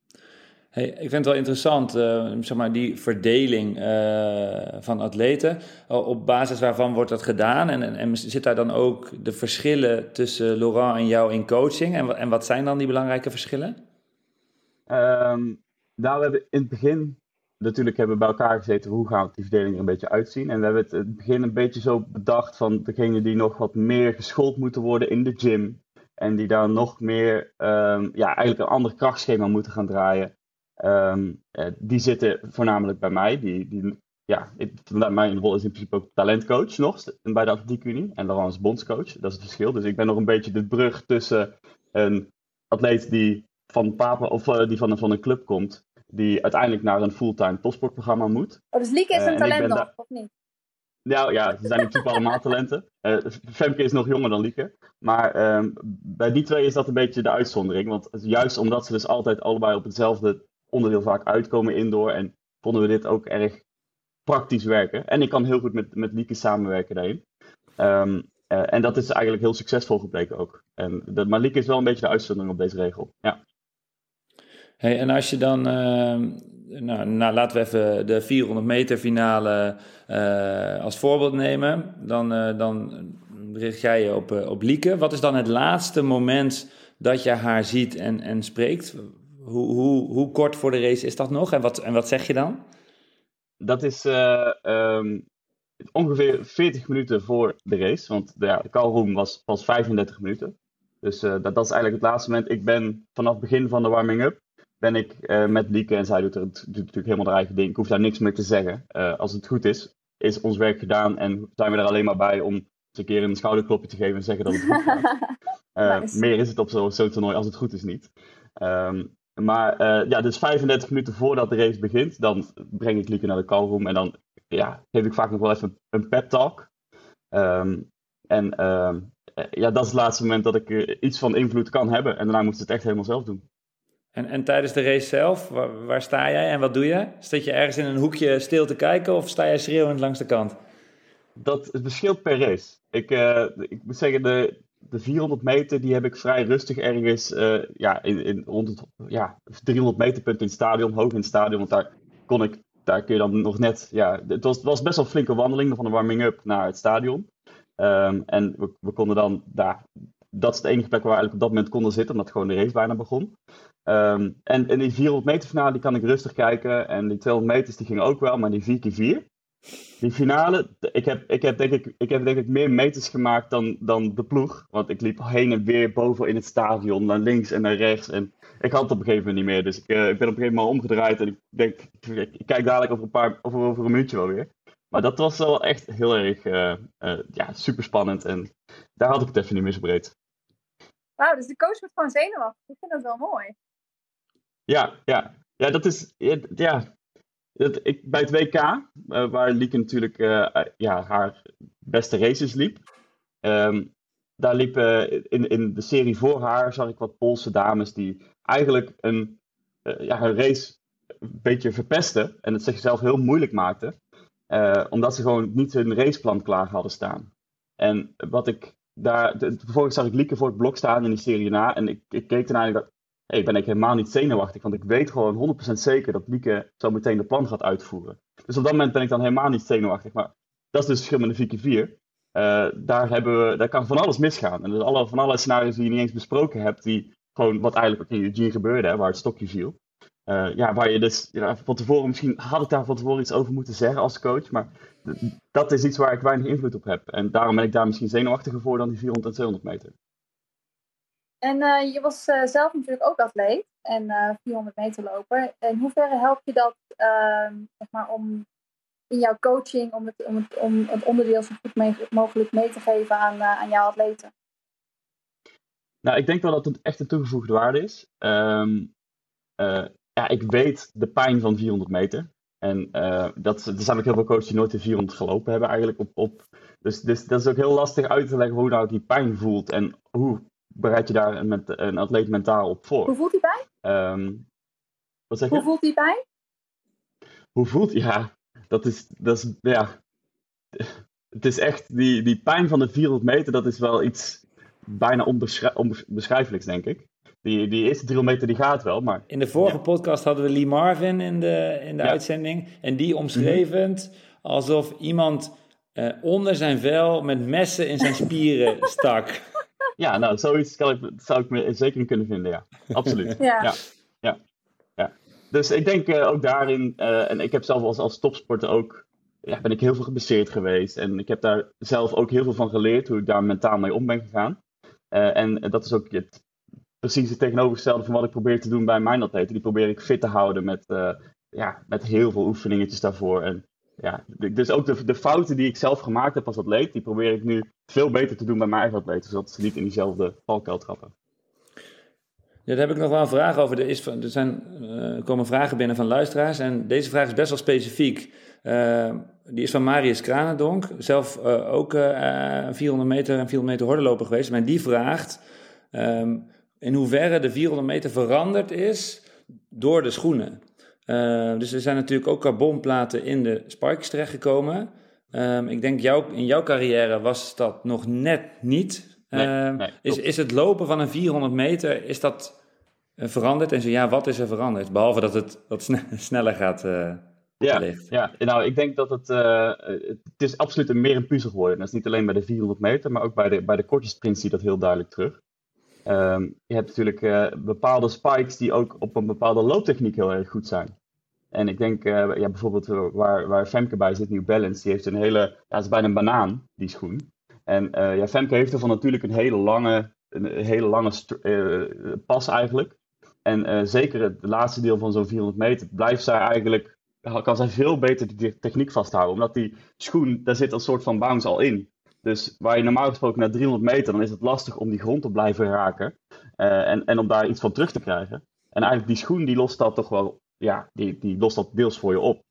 Hey, ik vind het wel interessant, uh, zeg maar die verdeling uh, van atleten. Op basis waarvan wordt dat gedaan? En, en, en zit daar dan ook de verschillen tussen Laurent en jou in coaching? En, en wat zijn dan die belangrijke verschillen? Um, nou, we hebben in het begin natuurlijk hebben we bij elkaar gezeten hoe gaat die verdeling er een beetje uitzien. En we hebben het in het begin een beetje zo bedacht van degenen die nog wat meer geschoold moeten worden in de gym. En die daar nog meer, um, ja, eigenlijk een ander krachtschema moeten gaan draaien. Um, die zitten voornamelijk bij mij. Die, die, ja, ik, mijn rol is in principe ook talentcoach nog bij de Atletiek Unie. En Laurent is bondscoach, dat is het verschil. Dus ik ben nog een beetje de brug tussen een atleet die van, papa, of, uh, die van, van een club komt, die uiteindelijk naar een fulltime topsportprogramma moet. Oh, dus Lieke is uh, een talent nog, da- of niet? Nou ja, ze zijn in principe allemaal talenten. Uh, Femke is nog jonger dan Lieke. Maar um, bij die twee is dat een beetje de uitzondering. Want juist omdat ze dus altijd allebei op hetzelfde onderdeel vaak uitkomen indoor en vonden we dit ook erg praktisch werken. En ik kan heel goed met, met Lieke samenwerken daarin. Um, uh, en dat is eigenlijk heel succesvol gebleken ook. En de, maar Lieke is wel een beetje de uitzondering op deze regel. Ja. Hey, en als je dan, uh, nou, nou laten we even de vierhonderd meter finale uh, als voorbeeld nemen. Dan, uh, dan richt jij je op, uh, op Lieke. Wat is dan het laatste moment dat je haar ziet en, en spreekt? Hoe, hoe, hoe kort voor de race is dat nog? En wat, en wat zeg je dan? Dat is uh, um, ongeveer veertig minuten voor de race. Want ja, de callroom was pas vijfendertig minuten. Dus uh, dat, dat is eigenlijk het laatste moment. Ik ben vanaf het begin van de warming-up ben ik uh, met Lieke. En zij doet, er, doet natuurlijk helemaal haar eigen ding. Ik hoef daar niks meer te zeggen. Uh, als het goed is, is ons werk gedaan. En zijn we er alleen maar bij om een keer een schouderklopje te geven en zeggen dat het goed gaat. Uh, nice. Meer is het op zo'n zo toernooi als het goed is niet. Um, Maar uh, ja, dus vijfendertig minuten voordat de race begint, dan breng ik Lieke naar de callroom en dan ja, geef ik vaak nog wel even een pep talk. Um, en uh, ja, dat is het laatste moment dat ik uh, iets van invloed kan hebben. En daarna moet ze het echt helemaal zelf doen. En, en tijdens de race zelf, waar, waar sta jij en wat doe je? Zit je ergens in een hoekje stil te kijken of sta jij schreeuwend langs de kant? Dat verschilt per race. Ik, uh, ik moet zeggen, de... De vierhonderd meter die heb ik vrij rustig ergens uh, ja, in, in, rond het ja, driehonderd meterpunt in het stadion, hoog in het stadion. Want daar kon ik, daar kun je dan nog net. Ja, het was, het was best wel een flinke wandeling van de warming-up naar het stadion. Um, en we, we konden dan daar. Dat is de enige plek waar we eigenlijk op dat moment konden zitten, omdat gewoon de race bijna begon. Um, en, en die vierhonderd meter finale die kan ik rustig kijken. En die tweehonderd meters die gingen ook wel, maar die vier keer vier. Die finale, ik heb, ik, heb denk ik, ik heb denk ik meer meters gemaakt dan, dan de ploeg. Want ik liep heen en weer boven in het stadion, naar links en naar rechts. En ik had het op een gegeven moment niet meer. Dus ik, uh, ik ben op een gegeven moment omgedraaid. En ik denk, ik, ik kijk dadelijk over een, paar, over, over een minuutje wel weer. Maar dat was wel echt heel erg uh, uh, ja, super spannend. En daar had ik het even niet meer zo breed. Wauw, dus de coach wordt gewoon zenuwachtig. Ik vind dat wel mooi. Ja, ja. Ja, dat is... Ja, ja. Dat ik, bij het W K, uh, waar Lieke natuurlijk uh, ja, haar beste races liep. Um, daar liep uh, in, in de serie voor haar zag ik wat Poolse dames die eigenlijk een, uh, ja, hun race een beetje verpesten. En het zichzelf heel moeilijk maakten. Uh, omdat ze gewoon niet hun raceplan klaar hadden staan. En wat ik daar... De, vervolgens zag ik Lieke voor het blok staan in die serie na. En ik, ik keek ernaar en dacht... Hey, ben ik helemaal niet zenuwachtig, want ik weet gewoon honderd procent zeker dat Lieke zo meteen de plan gaat uitvoeren. Dus op dat moment ben ik dan helemaal niet zenuwachtig. Maar dat is dus het verschil met de vier keer vier. Uh, daar, hebben we, daar kan van alles misgaan. En dus alle, van alle scenario's die je niet eens besproken hebt, die gewoon wat eigenlijk in Eugene gebeurde, hè, waar het stokje viel. Uh, ja, waar je dus ja, van tevoren, misschien had ik daar van tevoren iets over moeten zeggen als coach, maar d- dat is iets waar ik weinig invloed op heb. En daarom ben ik daar misschien zenuwachtiger voor dan die vierhonderd en tweehonderd meter. En uh, je was uh, zelf natuurlijk ook atleet en uh, vierhonderd meter loper. In hoeverre helpt je dat uh, zeg maar om in jouw coaching, om het, om het, om het onderdeel zo goed mee, mogelijk mee te geven aan, uh, aan jouw atleten? Nou, ik denk wel dat het echt een toegevoegde waarde is. Um, uh, ja, ik weet de pijn van vierhonderd meter. En uh, dat, er zijn ook heel veel coaches die nooit de vierhonderd gelopen hebben eigenlijk. Op, op. Dus, dus dat is ook heel lastig uit te leggen hoe nou die pijn voelt en hoe bereid je daar een, met, een atleet mentaal op voor. Hoe voelt die pijn? Um, wat zeg je? Hoe voelt die pijn? Hoe voelt ja, dat is, dat is, ja, het is echt, die, die pijn van de vierhonderd meter, dat is wel iets bijna onbeschrij- onbeschrijfelijks, denk ik. Die, die eerste driehonderd meter, die gaat wel, maar... In de vorige ja. podcast hadden we Lee Marvin in de, in de ja. uitzending. En die omschrevend alsof iemand uh, onder zijn vel met messen in zijn spieren stak. Ja, nou, zoiets kan ik, zou ik me zeker niet kunnen vinden, ja. Absoluut. ja. Ja. Ja. Ja. Dus ik denk uh, ook daarin, uh, en ik heb zelf als, als topsporter ook, ja, ben ik heel veel geblesseerd geweest. En ik heb daar zelf ook heel veel van geleerd, hoe ik daar mentaal mee om ben gegaan. Uh, en dat is ook het, precies het tegenovergestelde van wat ik probeer te doen bij mijn atleten. Die probeer ik fit te houden met, uh, ja, met heel veel oefeningetjes daarvoor. En, ja, dus ook de, de fouten die ik zelf gemaakt heb als atleet, die probeer ik nu veel beter te doen bij mijn eigen atleten, zodat ze niet in diezelfde valkuil trappen. Ja, daar heb ik nog wel een vraag over. Er, is, er zijn, uh, komen vragen binnen van luisteraars en deze vraag is best wel specifiek. Uh, die is van Marius Kranendonk, zelf uh, ook uh, vierhonderd meter en vierhonderd meter hordenloper geweest. Maar die vraagt um, in hoeverre de vierhonderd meter veranderd is door de schoenen. Uh, dus er zijn natuurlijk ook carbonplaten in de spikes terechtgekomen. Um, ik denk jou, in jouw carrière was dat nog net niet. Nee, uh, nee, is, is het lopen van een vierhonderd meter, is dat uh, veranderd? En zo ja, wat is er veranderd? Behalve dat het wat sne- sneller gaat uh, ja, licht. Ja, nou ik denk dat het, uh, het is absoluut een meer een puzzel geworden. Dat is niet alleen bij de vierhonderd meter, maar ook bij de, bij de korte sprints zie je dat heel duidelijk terug. Um, je hebt natuurlijk uh, bepaalde spikes die ook op een bepaalde looptechniek heel erg goed zijn. En ik denk, uh, ja, bijvoorbeeld uh, waar, waar Femke bij zit, New Balance, die heeft een hele, ja, het is bijna een banaan, die schoen. En uh, ja, Femke heeft ervan natuurlijk een hele lange, een hele lange st- uh, pas eigenlijk. En uh, zeker het laatste deel van zo'n vierhonderd meter blijft zij eigenlijk, kan zij veel beter de techniek vasthouden. Omdat die schoen, daar zit een soort van bounce al in. Dus waar je normaal gesproken naar driehonderd meter, dan is het lastig om die grond te blijven raken. Uh, en, en om daar iets van terug te krijgen. En eigenlijk die schoen, die lost dat toch wel, ja, die, die lost dat deels voor je op.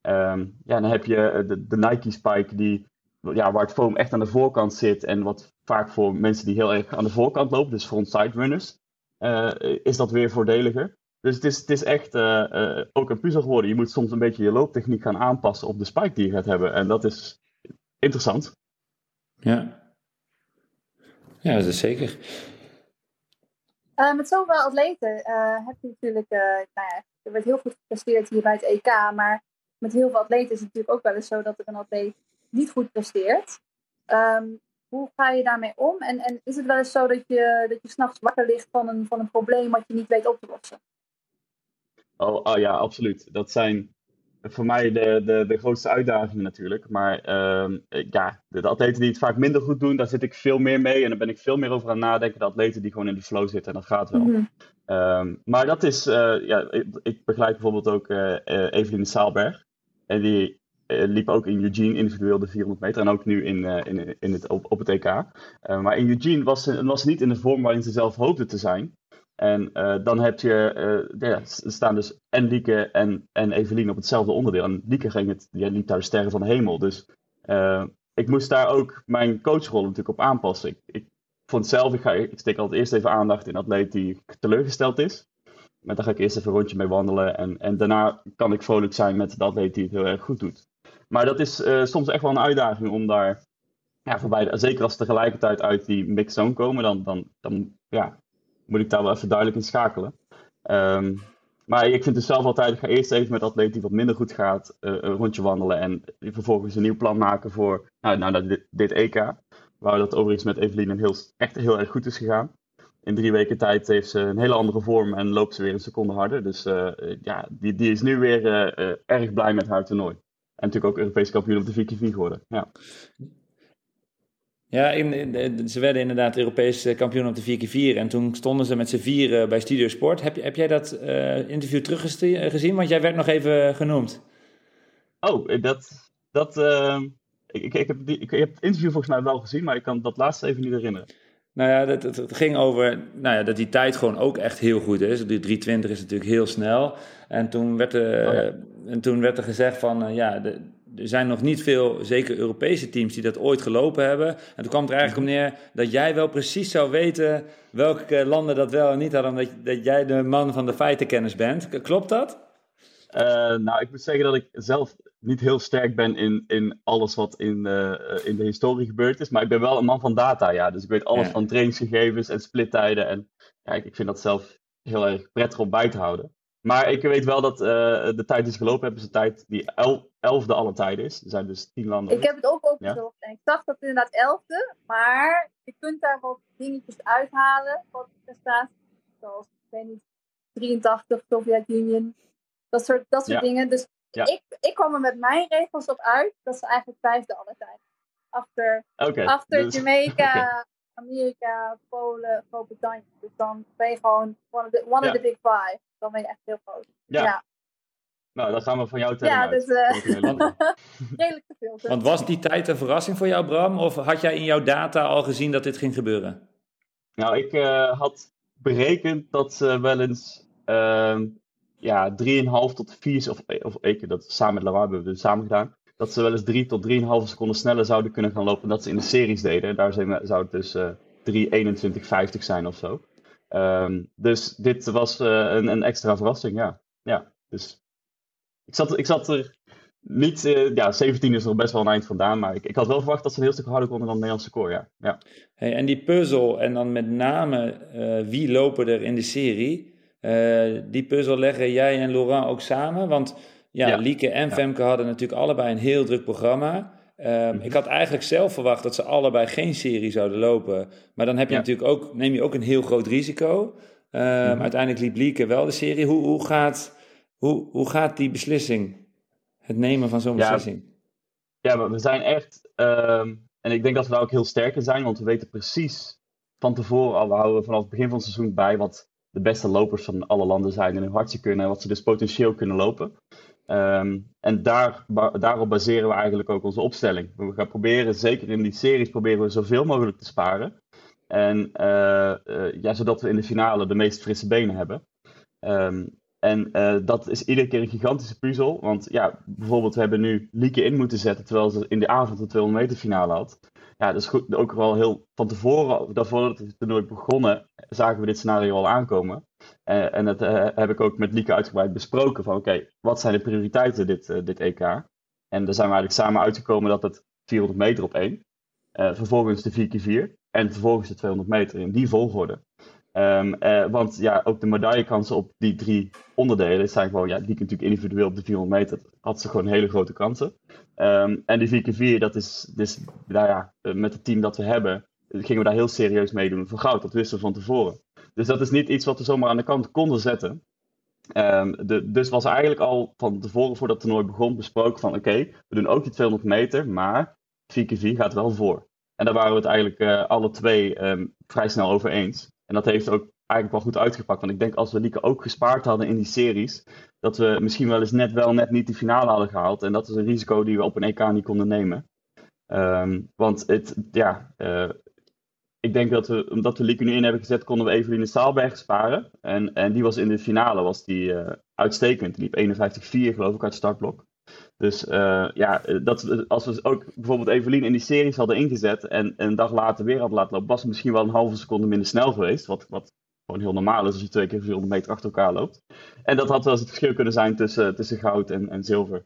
Um, ja, dan heb je de, de Nike Spike, die, ja, waar het foam echt aan de voorkant zit. En wat vaak voor mensen die heel erg aan de voorkant lopen, dus front-side runners, uh, is dat weer voordeliger. Dus het is, het is echt uh, uh, ook een puzzel geworden. Je moet soms een beetje je looptechniek gaan aanpassen op de spike die je gaat hebben. En dat is interessant. Ja. Ja, dat is zeker. Uh, met zoveel atleten uh, heb je natuurlijk, uh, nou ja, er wordt heel goed gepresteerd hier bij het E K, maar met heel veel atleten is het natuurlijk ook wel eens zo dat er een atleet niet goed presteert. Um, hoe ga je daarmee om? En, en is het wel eens zo dat je, dat je 's nachts wakker ligt van een, van een probleem wat je niet weet op te lossen? Oh, oh ja, absoluut. Dat zijn... Voor mij de, de, de grootste uitdagingen natuurlijk. Maar uh, ja, de, de atleten die het vaak minder goed doen, daar zit ik veel meer mee. En daar ben ik veel meer over aan nadenken. De atleten die gewoon in de flow zitten, en dat gaat wel. Mm-hmm. Um, maar dat is, uh, ja, ik, ik begeleid bijvoorbeeld ook uh, uh, Eveline Saalberg. En die uh, liep ook in Eugene individueel de vierhonderd meter. En ook nu in, uh, in, in het, op, op het E K. Uh, maar in Eugene was ze, was ze niet in de vorm waarin ze zelf hoopte te zijn. En uh, dan heb je, uh, ja, staan dus en Lieke en, en Eveline op hetzelfde onderdeel. En Lieke ging het, ja, liep daar de sterren van de hemel. Dus uh, ik moest daar ook mijn coachrol natuurlijk op aanpassen. Ik, ik vond zelf, ik, ga, ik steek altijd eerst even aandacht in een atleet die teleurgesteld is. Maar daar ga ik eerst even een rondje mee wandelen. En, en daarna kan ik vrolijk zijn met de atleet die het heel erg goed doet. Maar dat is uh, soms echt wel een uitdaging om daar, ja, voorbij, zeker als ze tegelijkertijd uit die mixed zone komen, dan, dan, dan ja... moet ik daar wel even duidelijk in schakelen. Um, Maar ik vind het zelf altijd, ik ga eerst even met atleet die wat minder goed gaat, uh, een rondje wandelen en vervolgens een nieuw plan maken voor nou, nou, dit, dit E K. Waar dat overigens met Evelien heel, echt heel erg goed is gegaan. In drie weken tijd heeft ze een hele andere vorm en loopt ze weer een seconde harder. Dus uh, ja, die, die is nu weer uh, uh, erg blij met haar toernooi. En natuurlijk ook Europees kampioen op de vier keer vier geworden. Ja, ja in, in, ze werden inderdaad Europees kampioen op de vier keer vier. En toen stonden ze met z'n vieren bij Studio Sport. Heb, heb jij dat uh, interview teruggezien? Want jij werd nog even genoemd. Oh, dat... dat uh, ik, ik, ik, heb die, ik, ik heb het interview volgens mij wel gezien, maar ik kan dat laatste even niet herinneren. Nou ja, het, het ging over nou ja, dat die tijd gewoon ook echt heel goed is. Die drie twintig is natuurlijk heel snel. En toen werd er, oh ja. en toen werd er gezegd van, uh, ja, de, er zijn nog niet veel, zeker Europese teams, die dat ooit gelopen hebben. En toen kwam het er eigenlijk om neer dat jij wel precies zou weten welke landen dat wel en niet hadden, omdat dat jij de man van de feitenkennis bent. Klopt dat? Uh, nou, ik moet zeggen dat ik zelf niet heel sterk ben in, in alles wat in, uh, in de historie gebeurd is. Maar ik ben wel een man van data, ja. Dus ik weet alles ja. van trainingsgegevens en splittijden. En ja, ik, ik vind dat zelf heel erg prettig om bij te houden. Maar ik weet wel dat uh, de tijd die is gelopen hebben, is een tijd die el, elfde alle tijden is. Er zijn dus tien landen. Ik heb het ook opgezocht ja. en ik dacht dat het inderdaad elfde. Maar je kunt daar wat dingetjes uithalen. Wat er staat, zoals, ik weet niet, drieëntachtig, Sovjet-Unie. Dat soort, dat soort ja. dingen. Dus ja. ik, ik kwam er met mijn regels op uit. Dat is eigenlijk vijfde alle tijd. Achter, okay, achter dus, Jamaica, okay. Amerika, Polen, Groot-Brittannië. Dus dan ben je gewoon one of the, one ja. of the big five. Dan ben je echt heel groot. Ja. ja. Nou, dan gaan we van jou tellen ja, uit. Dus, uh, redelijk veel. Want was die tijd een verrassing voor jou, Bram? Of had jij in jouw data al gezien dat dit ging gebeuren? Nou, ik uh, had berekend dat ze wel eens... Uh, ja, drie komma vijf tot vier, of, of ik, dat samen met Laurent hebben we dus samen gedaan, dat ze wel eens drie tot drie komma vijf seconden sneller zouden kunnen gaan lopen dan dat ze in de series deden. Daar zijn we, zou het dus uh, drie eenentwintig vijftig zijn of zo. Um, dus dit was uh, een, een extra verrassing, ja. ja dus ik zat, ik zat er niet, uh, ja, zeventien is er best wel een eind vandaan, maar ik, ik had wel verwacht dat ze een heel stuk harder konden dan het Nederlandse koor, ja. ja. Hey, en die puzzel, en dan met name uh, wie lopen er in de serie... Uh, die puzzel leggen jij en Laurent ook samen, want ja, ja. Lieke en ja. Femke hadden natuurlijk allebei een heel druk programma. Uh, mm-hmm. Ik had eigenlijk zelf verwacht dat ze allebei geen serie zouden lopen, maar dan heb je ja. natuurlijk ook, neem je ook een heel groot risico. Uh, mm-hmm. Uiteindelijk liep Lieke wel de serie. Hoe, hoe, gaat, hoe, hoe gaat die beslissing, het nemen van zo'n ja. beslissing? Ja, maar we zijn echt, uh, en ik denk dat we daar ook heel sterk in zijn, want we weten precies van tevoren al, we houden vanaf het begin van het seizoen bij wat de beste lopers van alle landen zijn en hoe hard ze kunnen en wat ze dus potentieel kunnen lopen. Um, en daar, ba- daarop baseren we eigenlijk ook onze opstelling. We gaan proberen, zeker in die series, proberen we zoveel mogelijk te sparen. En uh, uh, ja, zodat we in de finale de meest frisse benen hebben. Um, en uh, dat is iedere keer een gigantische puzzel. Want ja, bijvoorbeeld we hebben nu Lieke in moeten zetten terwijl ze in de avond de tweehonderd meter finale had. Ja, dat is goed, ook wel heel van tevoren, daarvoor dat het toernooi begonnen, zagen we dit scenario al aankomen. Uh, en dat uh, heb ik ook met Lieke uitgebreid besproken, van oké, okay, wat zijn de prioriteiten dit, uh, dit E K? En daar zijn we eigenlijk samen uitgekomen dat het vierhonderd meter op één, uh, vervolgens de vier keer vier en vervolgens de tweehonderd meter in die volgorde. Um, uh, want ja, ook de medaillekansen op die drie onderdelen zijn gewoon, ja, Lieke natuurlijk individueel op de vierhonderd meter had ze gewoon hele grote kansen. Um, en die vier keer vier, dat is, dus, nou ja, met het team dat we hebben, gingen we daar heel serieus mee doen voor goud. Dat wisten we van tevoren. Dus dat is niet iets wat we zomaar aan de kant konden zetten. Um, de, dus was eigenlijk al van tevoren, voordat het toernooi begon, besproken van oké, okay, we doen ook die tweehonderd meter, maar vier keer vier gaat wel voor. En daar waren we het eigenlijk uh, alle twee um, vrij snel over eens. En dat heeft ook eigenlijk wel goed uitgepakt. Want ik denk als we Lieke ook gespaard hadden in die series, dat we misschien wel eens net wel net niet die finale hadden gehaald. En dat is een risico die we op een E K niet konden nemen. Um, want het, ja, uh, ik denk dat we, omdat we Lieke nu in hebben gezet, konden we Eveline Staalberg sparen. En, en die was in de finale was die, uh, uitstekend. Die liep eenenvijftig vier geloof ik uit startblok. Dus uh, ja, dat, als we ook bijvoorbeeld Evelien in die series hadden ingezet en een dag later weer hadden laten lopen, was het misschien wel een halve seconde minder snel geweest. Wat, wat gewoon heel normaal is als je twee keer vierhonderd meter achter elkaar loopt. En dat had wel eens het verschil kunnen zijn tussen, tussen goud en, en zilver.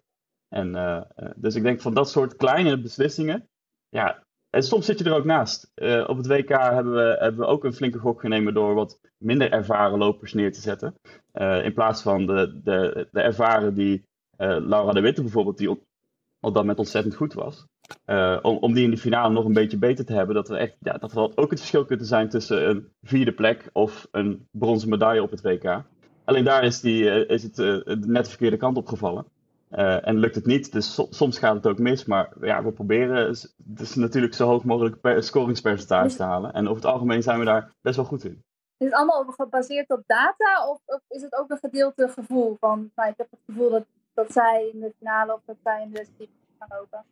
En, uh, dus ik denk van dat soort kleine beslissingen, ja, En soms zit je er ook naast. Uh, op het W K hebben we, hebben we ook een flinke gok genomen door wat minder ervaren lopers neer te zetten. Uh, in plaats van de, de, de ervaren die uh, Laura de Witte bijvoorbeeld, die op, op dat moment ontzettend goed was. Uh, om, om die in de finale nog een beetje beter te hebben. Dat we echt, ja, dat we ook het verschil kunnen zijn tussen een vierde plek of een bronzen medaille op het W K. Alleen daar is, die, uh, is het uh, net de verkeerde kant op gevallen. Uh, en lukt het niet, dus so- soms gaat het ook mis. Maar ja, we proberen dus natuurlijk zo hoog mogelijk per- scoringspercentage dus, te halen. En over het algemeen zijn we daar best wel goed in. Is het allemaal gebaseerd op data? Of, of is het ook een gedeelte gevoel? Van, nou, ik heb het gevoel dat, dat zij in de finale of dat zij in de team gaan lopen.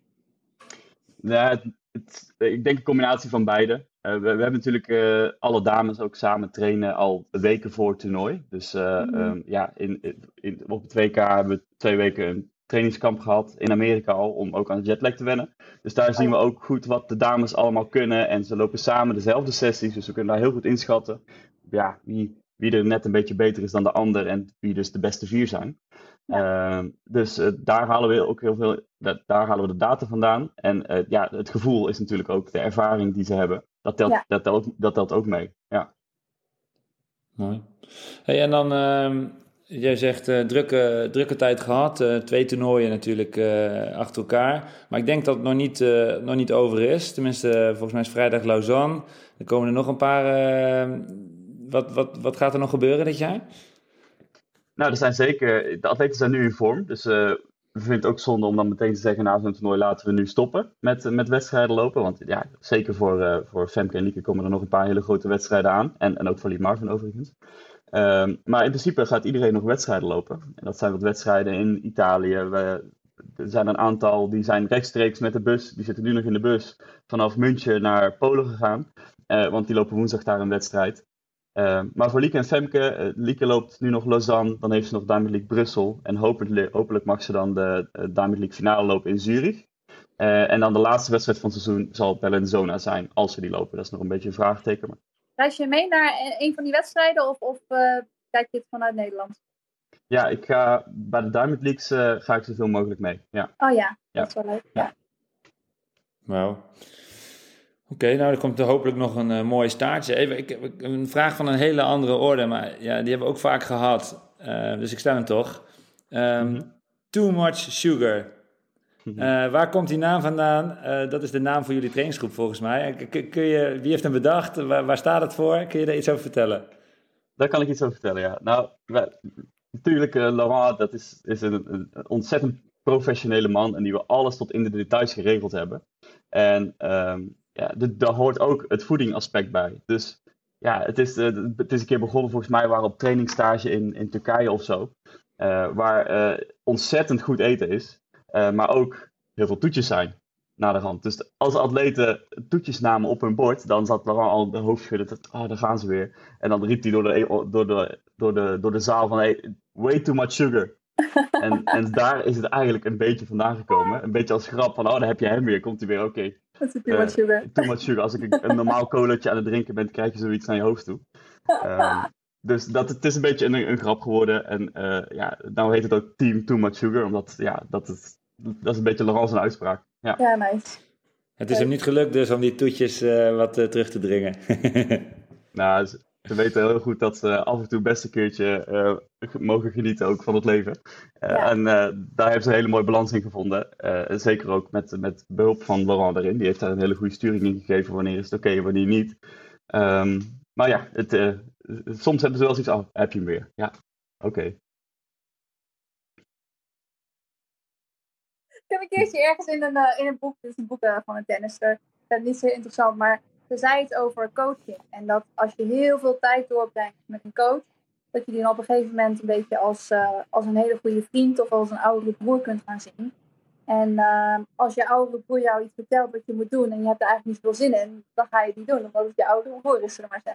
Ja, het, het, ik denk een combinatie van beide. Uh, we, we hebben natuurlijk uh, alle dames ook samen trainen al weken voor het toernooi. Dus uh, mm. um, ja, in, in, in, op het W K hebben we twee weken een trainingskamp gehad in Amerika al, om ook aan de jetlag te wennen. Dus daar zien we ook goed wat de dames allemaal kunnen. En ze lopen samen dezelfde sessies, dus we kunnen daar heel goed inschatten. Ja, wie, wie er net een beetje beter is dan de ander en wie dus de beste vier zijn. Ja. Uh, dus uh, daar halen we ook heel veel, da- daar halen we de data vandaan. En uh, ja, het gevoel is natuurlijk ook de ervaring die ze hebben. Dat telt, ja. dat telt, dat telt ook mee. Ja. Mooi. Hey, en dan, uh, jij zegt uh, drukke, drukke tijd gehad. Uh, twee toernooien natuurlijk uh, achter elkaar. Maar ik denk dat het nog niet, uh, nog niet over is. Tenminste, uh, volgens mij is vrijdag Lausanne. Er komen er nog een paar. Uh, wat, wat, wat gaat er nog gebeuren dit jaar? Nou, er zijn zeker, de atleten zijn nu in vorm. Dus uh, we vinden het ook zonde om dan meteen te zeggen, na zo'n toernooi laten we nu stoppen met, met wedstrijden lopen. Want ja, zeker voor, uh, voor Femke en Lieke komen er nog een paar hele grote wedstrijden aan. En, en ook voor Lee Marvin overigens. Um, maar in principe gaat iedereen nog wedstrijden lopen. En dat zijn wat wedstrijden in Italië. We, er zijn een aantal die zijn rechtstreeks met de bus. Die zitten nu nog in de bus vanaf München naar Polen gegaan. Uh, want die lopen woensdag daar een wedstrijd. Uh, maar voor Lieke en Femke, uh, Lieke loopt nu nog Lausanne, dan heeft ze nog Diamond League Brussel. En hopelijk, hopelijk mag ze dan de uh, Diamond League finale lopen in Zurich. Uh, en dan de laatste wedstrijd van het seizoen zal Bellinzona zijn, als ze die lopen. Dat is nog een beetje een vraagteken. Maar... Reis je mee naar een van die wedstrijden of, of uh, kijk je het vanuit Nederland? Ja, ik ga, bij de Diamond Leagues uh, ga ik zoveel mogelijk mee. Ja. Oh ja, ja, dat is wel leuk. Ja. Ja. Wauw. Oké, okay, nou, er komt er hopelijk nog een uh, mooi staartje. Even, ik heb een vraag van een hele andere orde, maar ja, die hebben we ook vaak gehad. Uh, dus ik stel hem toch. Um, mm-hmm. Too much sugar. Mm-hmm. Uh, waar komt die naam vandaan? Uh, dat is de naam voor jullie trainingsgroep volgens mij. K- kun je, wie heeft hem bedacht? Waar, waar staat het voor? Kun je daar iets over vertellen? Daar kan ik iets over vertellen, ja. Nou, wij, natuurlijk, uh, Laurent, dat is, is een, een ontzettend professionele man en die we alles tot in de details geregeld hebben. En... Um, Ja, de, daar hoort ook het voedingaspect bij. Dus ja, het is, uh, het is een keer begonnen, volgens mij waren we op trainingstage in, in Turkije of zo. Uh, waar uh, ontzettend goed eten is, uh, maar ook heel veel toetjes zijn naderhand. Dus als atleten toetjes namen op hun bord, dan zat Laurent al de hoofd schudden. Oh, daar gaan ze weer. En dan riep hij door de, door de, door de, door de zaal van hey, way too much sugar. En, en daar is het eigenlijk een beetje vandaan gekomen. Een beetje als grap van, oh, daar heb je hem weer. Komt hij weer, oké. Okay. Dat is too much sugar. Uh, too much sugar. Als ik een normaal colaatje aan het drinken ben, krijg je zoiets naar je hoofd toe. Uh, dus dat, het is een beetje een, een grap geworden. En uh, ja, nou heet het ook Team Too Much Sugar. Omdat, ja, dat is, dat is een beetje Laurent's uitspraak. Ja, ja, nice. Het is hem niet gelukt dus om die toetjes uh, wat uh, terug te dringen. Nou, dus, ze weten heel goed dat ze af en toe best een keertje uh, mogen genieten ook van het leven. Uh, ja. En uh, daar hebben ze een hele mooie balans in gevonden. Uh, zeker ook met, met behulp van Laurent daarin. Die heeft daar een hele goede sturing in gegeven. Wanneer is het oké, okay, wanneer niet. Um, maar ja, het, uh, soms hebben ze wel eens iets af. Heb je hem weer? Ja, oké. Okay. Ik heb een keertje ergens in een, uh, in een boek, dus een boek uh, van een tennister. Dat is niet zo interessant, maar... Ze zei het over coaching. En dat als je heel veel tijd doorbrengt met een coach, dat je die dan op een gegeven moment een beetje als, uh, als een hele goede vriend of als een oudere broer kunt gaan zien. En uh, als je oudere broer jou iets vertelt wat je moet doen en je hebt er eigenlijk niet veel zin in, dan ga je die doen. Omdat het je oudere broer is, zullen we maar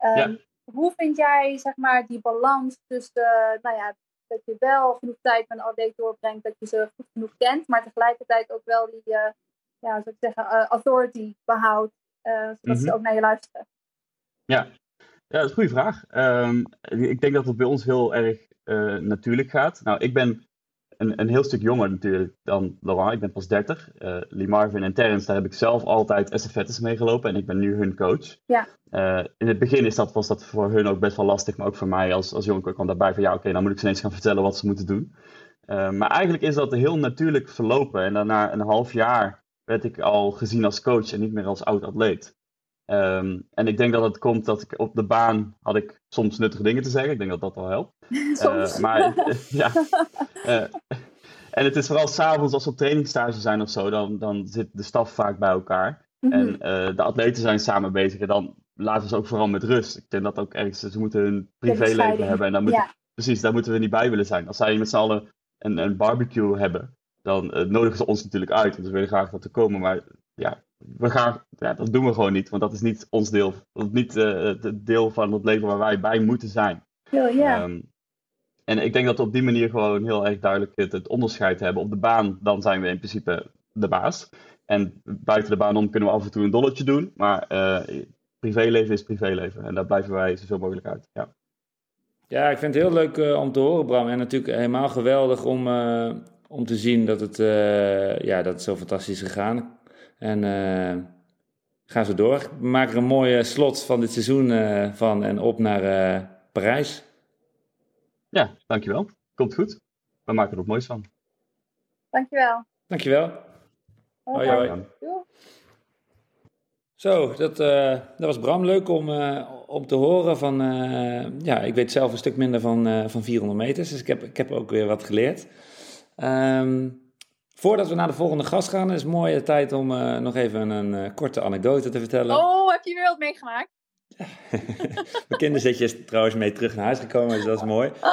zeggen. Um, ja. Hoe vind jij, zeg maar, die balans tussen, uh, nou ja, dat je wel genoeg tijd met een atleet doorbrengt, dat je ze goed genoeg kent, maar tegelijkertijd ook wel die, uh, ja, zou ik zeggen, uh, authority behoudt. Uh, zodat mm-hmm. ze ook naar je luisteren. Ja, ja, dat is een goede vraag. Um, ik denk dat het bij ons heel erg uh, natuurlijk gaat. Nou, ik ben een, een heel stuk jonger natuurlijk dan Laurent. Ik ben pas dertig. Uh, Lee Marvin en Terrence, daar heb ik zelf altijd estafettes mee gelopen. En ik ben nu hun coach. Ja. Uh, in het begin is dat, was dat voor hun ook best wel lastig. Maar ook voor mij als, als jongen kwam daarbij van... Ja, oké, okay, dan moet ik ze ineens gaan vertellen wat ze moeten doen. Uh, maar eigenlijk is dat heel natuurlijk verlopen. En daarna een half jaar werd ik al gezien als coach en niet meer als oud-atleet. Um, en ik denk dat het komt dat ik op de baan had ik soms nuttige dingen te zeggen. Ik denk dat dat wel helpt. Soms. Uh, maar, ja. Uh, en het is vooral 's avonds als we op trainingstage zijn of zo, dan, dan zit de staf vaak bij elkaar. Mm-hmm. En uh, de atleten zijn samen bezig en dan laten ze ook vooral met rust. Ik denk dat ook ergens, ze moeten hun privéleven hebben. En dan moet ja. ik, precies, daar moeten we niet bij willen zijn. Als zij met z'n allen een, een barbecue hebben, dan uh, nodigen ze ons natuurlijk uit. Want ze willen graag dat er komen, maar ja... We gaan, ja, dat doen we gewoon niet, want dat is niet ons deel. Dat is niet uh, het deel van het leven waar wij bij moeten zijn. Oh, yeah. um, en ik denk dat we op die manier gewoon heel erg duidelijk het, het onderscheid hebben. Op de baan, dan zijn we in principe de baas. En buiten de baan om kunnen we af en toe een dolletje doen. Maar uh, privéleven is privéleven. En daar blijven wij zoveel mogelijk uit. Ja, ja, ik vind het heel leuk uh, om te horen, Bram. En natuurlijk helemaal geweldig om, uh, om te zien dat het, uh, ja, dat het zo fantastisch is gegaan. En uh, gaan ze door. We maken een mooi uh, slot van dit seizoen uh, van en op naar uh, Parijs. Ja, dankjewel. Komt goed. We maken er ook moois van. Dankjewel. Dankjewel. Hoi, hoi. hoi. Zo, dat, uh, dat was Bram. Leuk om, uh, om te horen van... Uh, ja, ik weet zelf een stuk minder van, uh, van vierhonderd meters. Dus ik heb, ik heb ook weer wat geleerd. Ehm... Um, Voordat we naar de volgende gast gaan, is het mooie tijd om uh, nog even een uh, korte anekdote te vertellen. Oh, heb je weer wat meegemaakt? Mijn kinderzitje is trouwens mee terug naar huis gekomen, dus dat is mooi. Ah,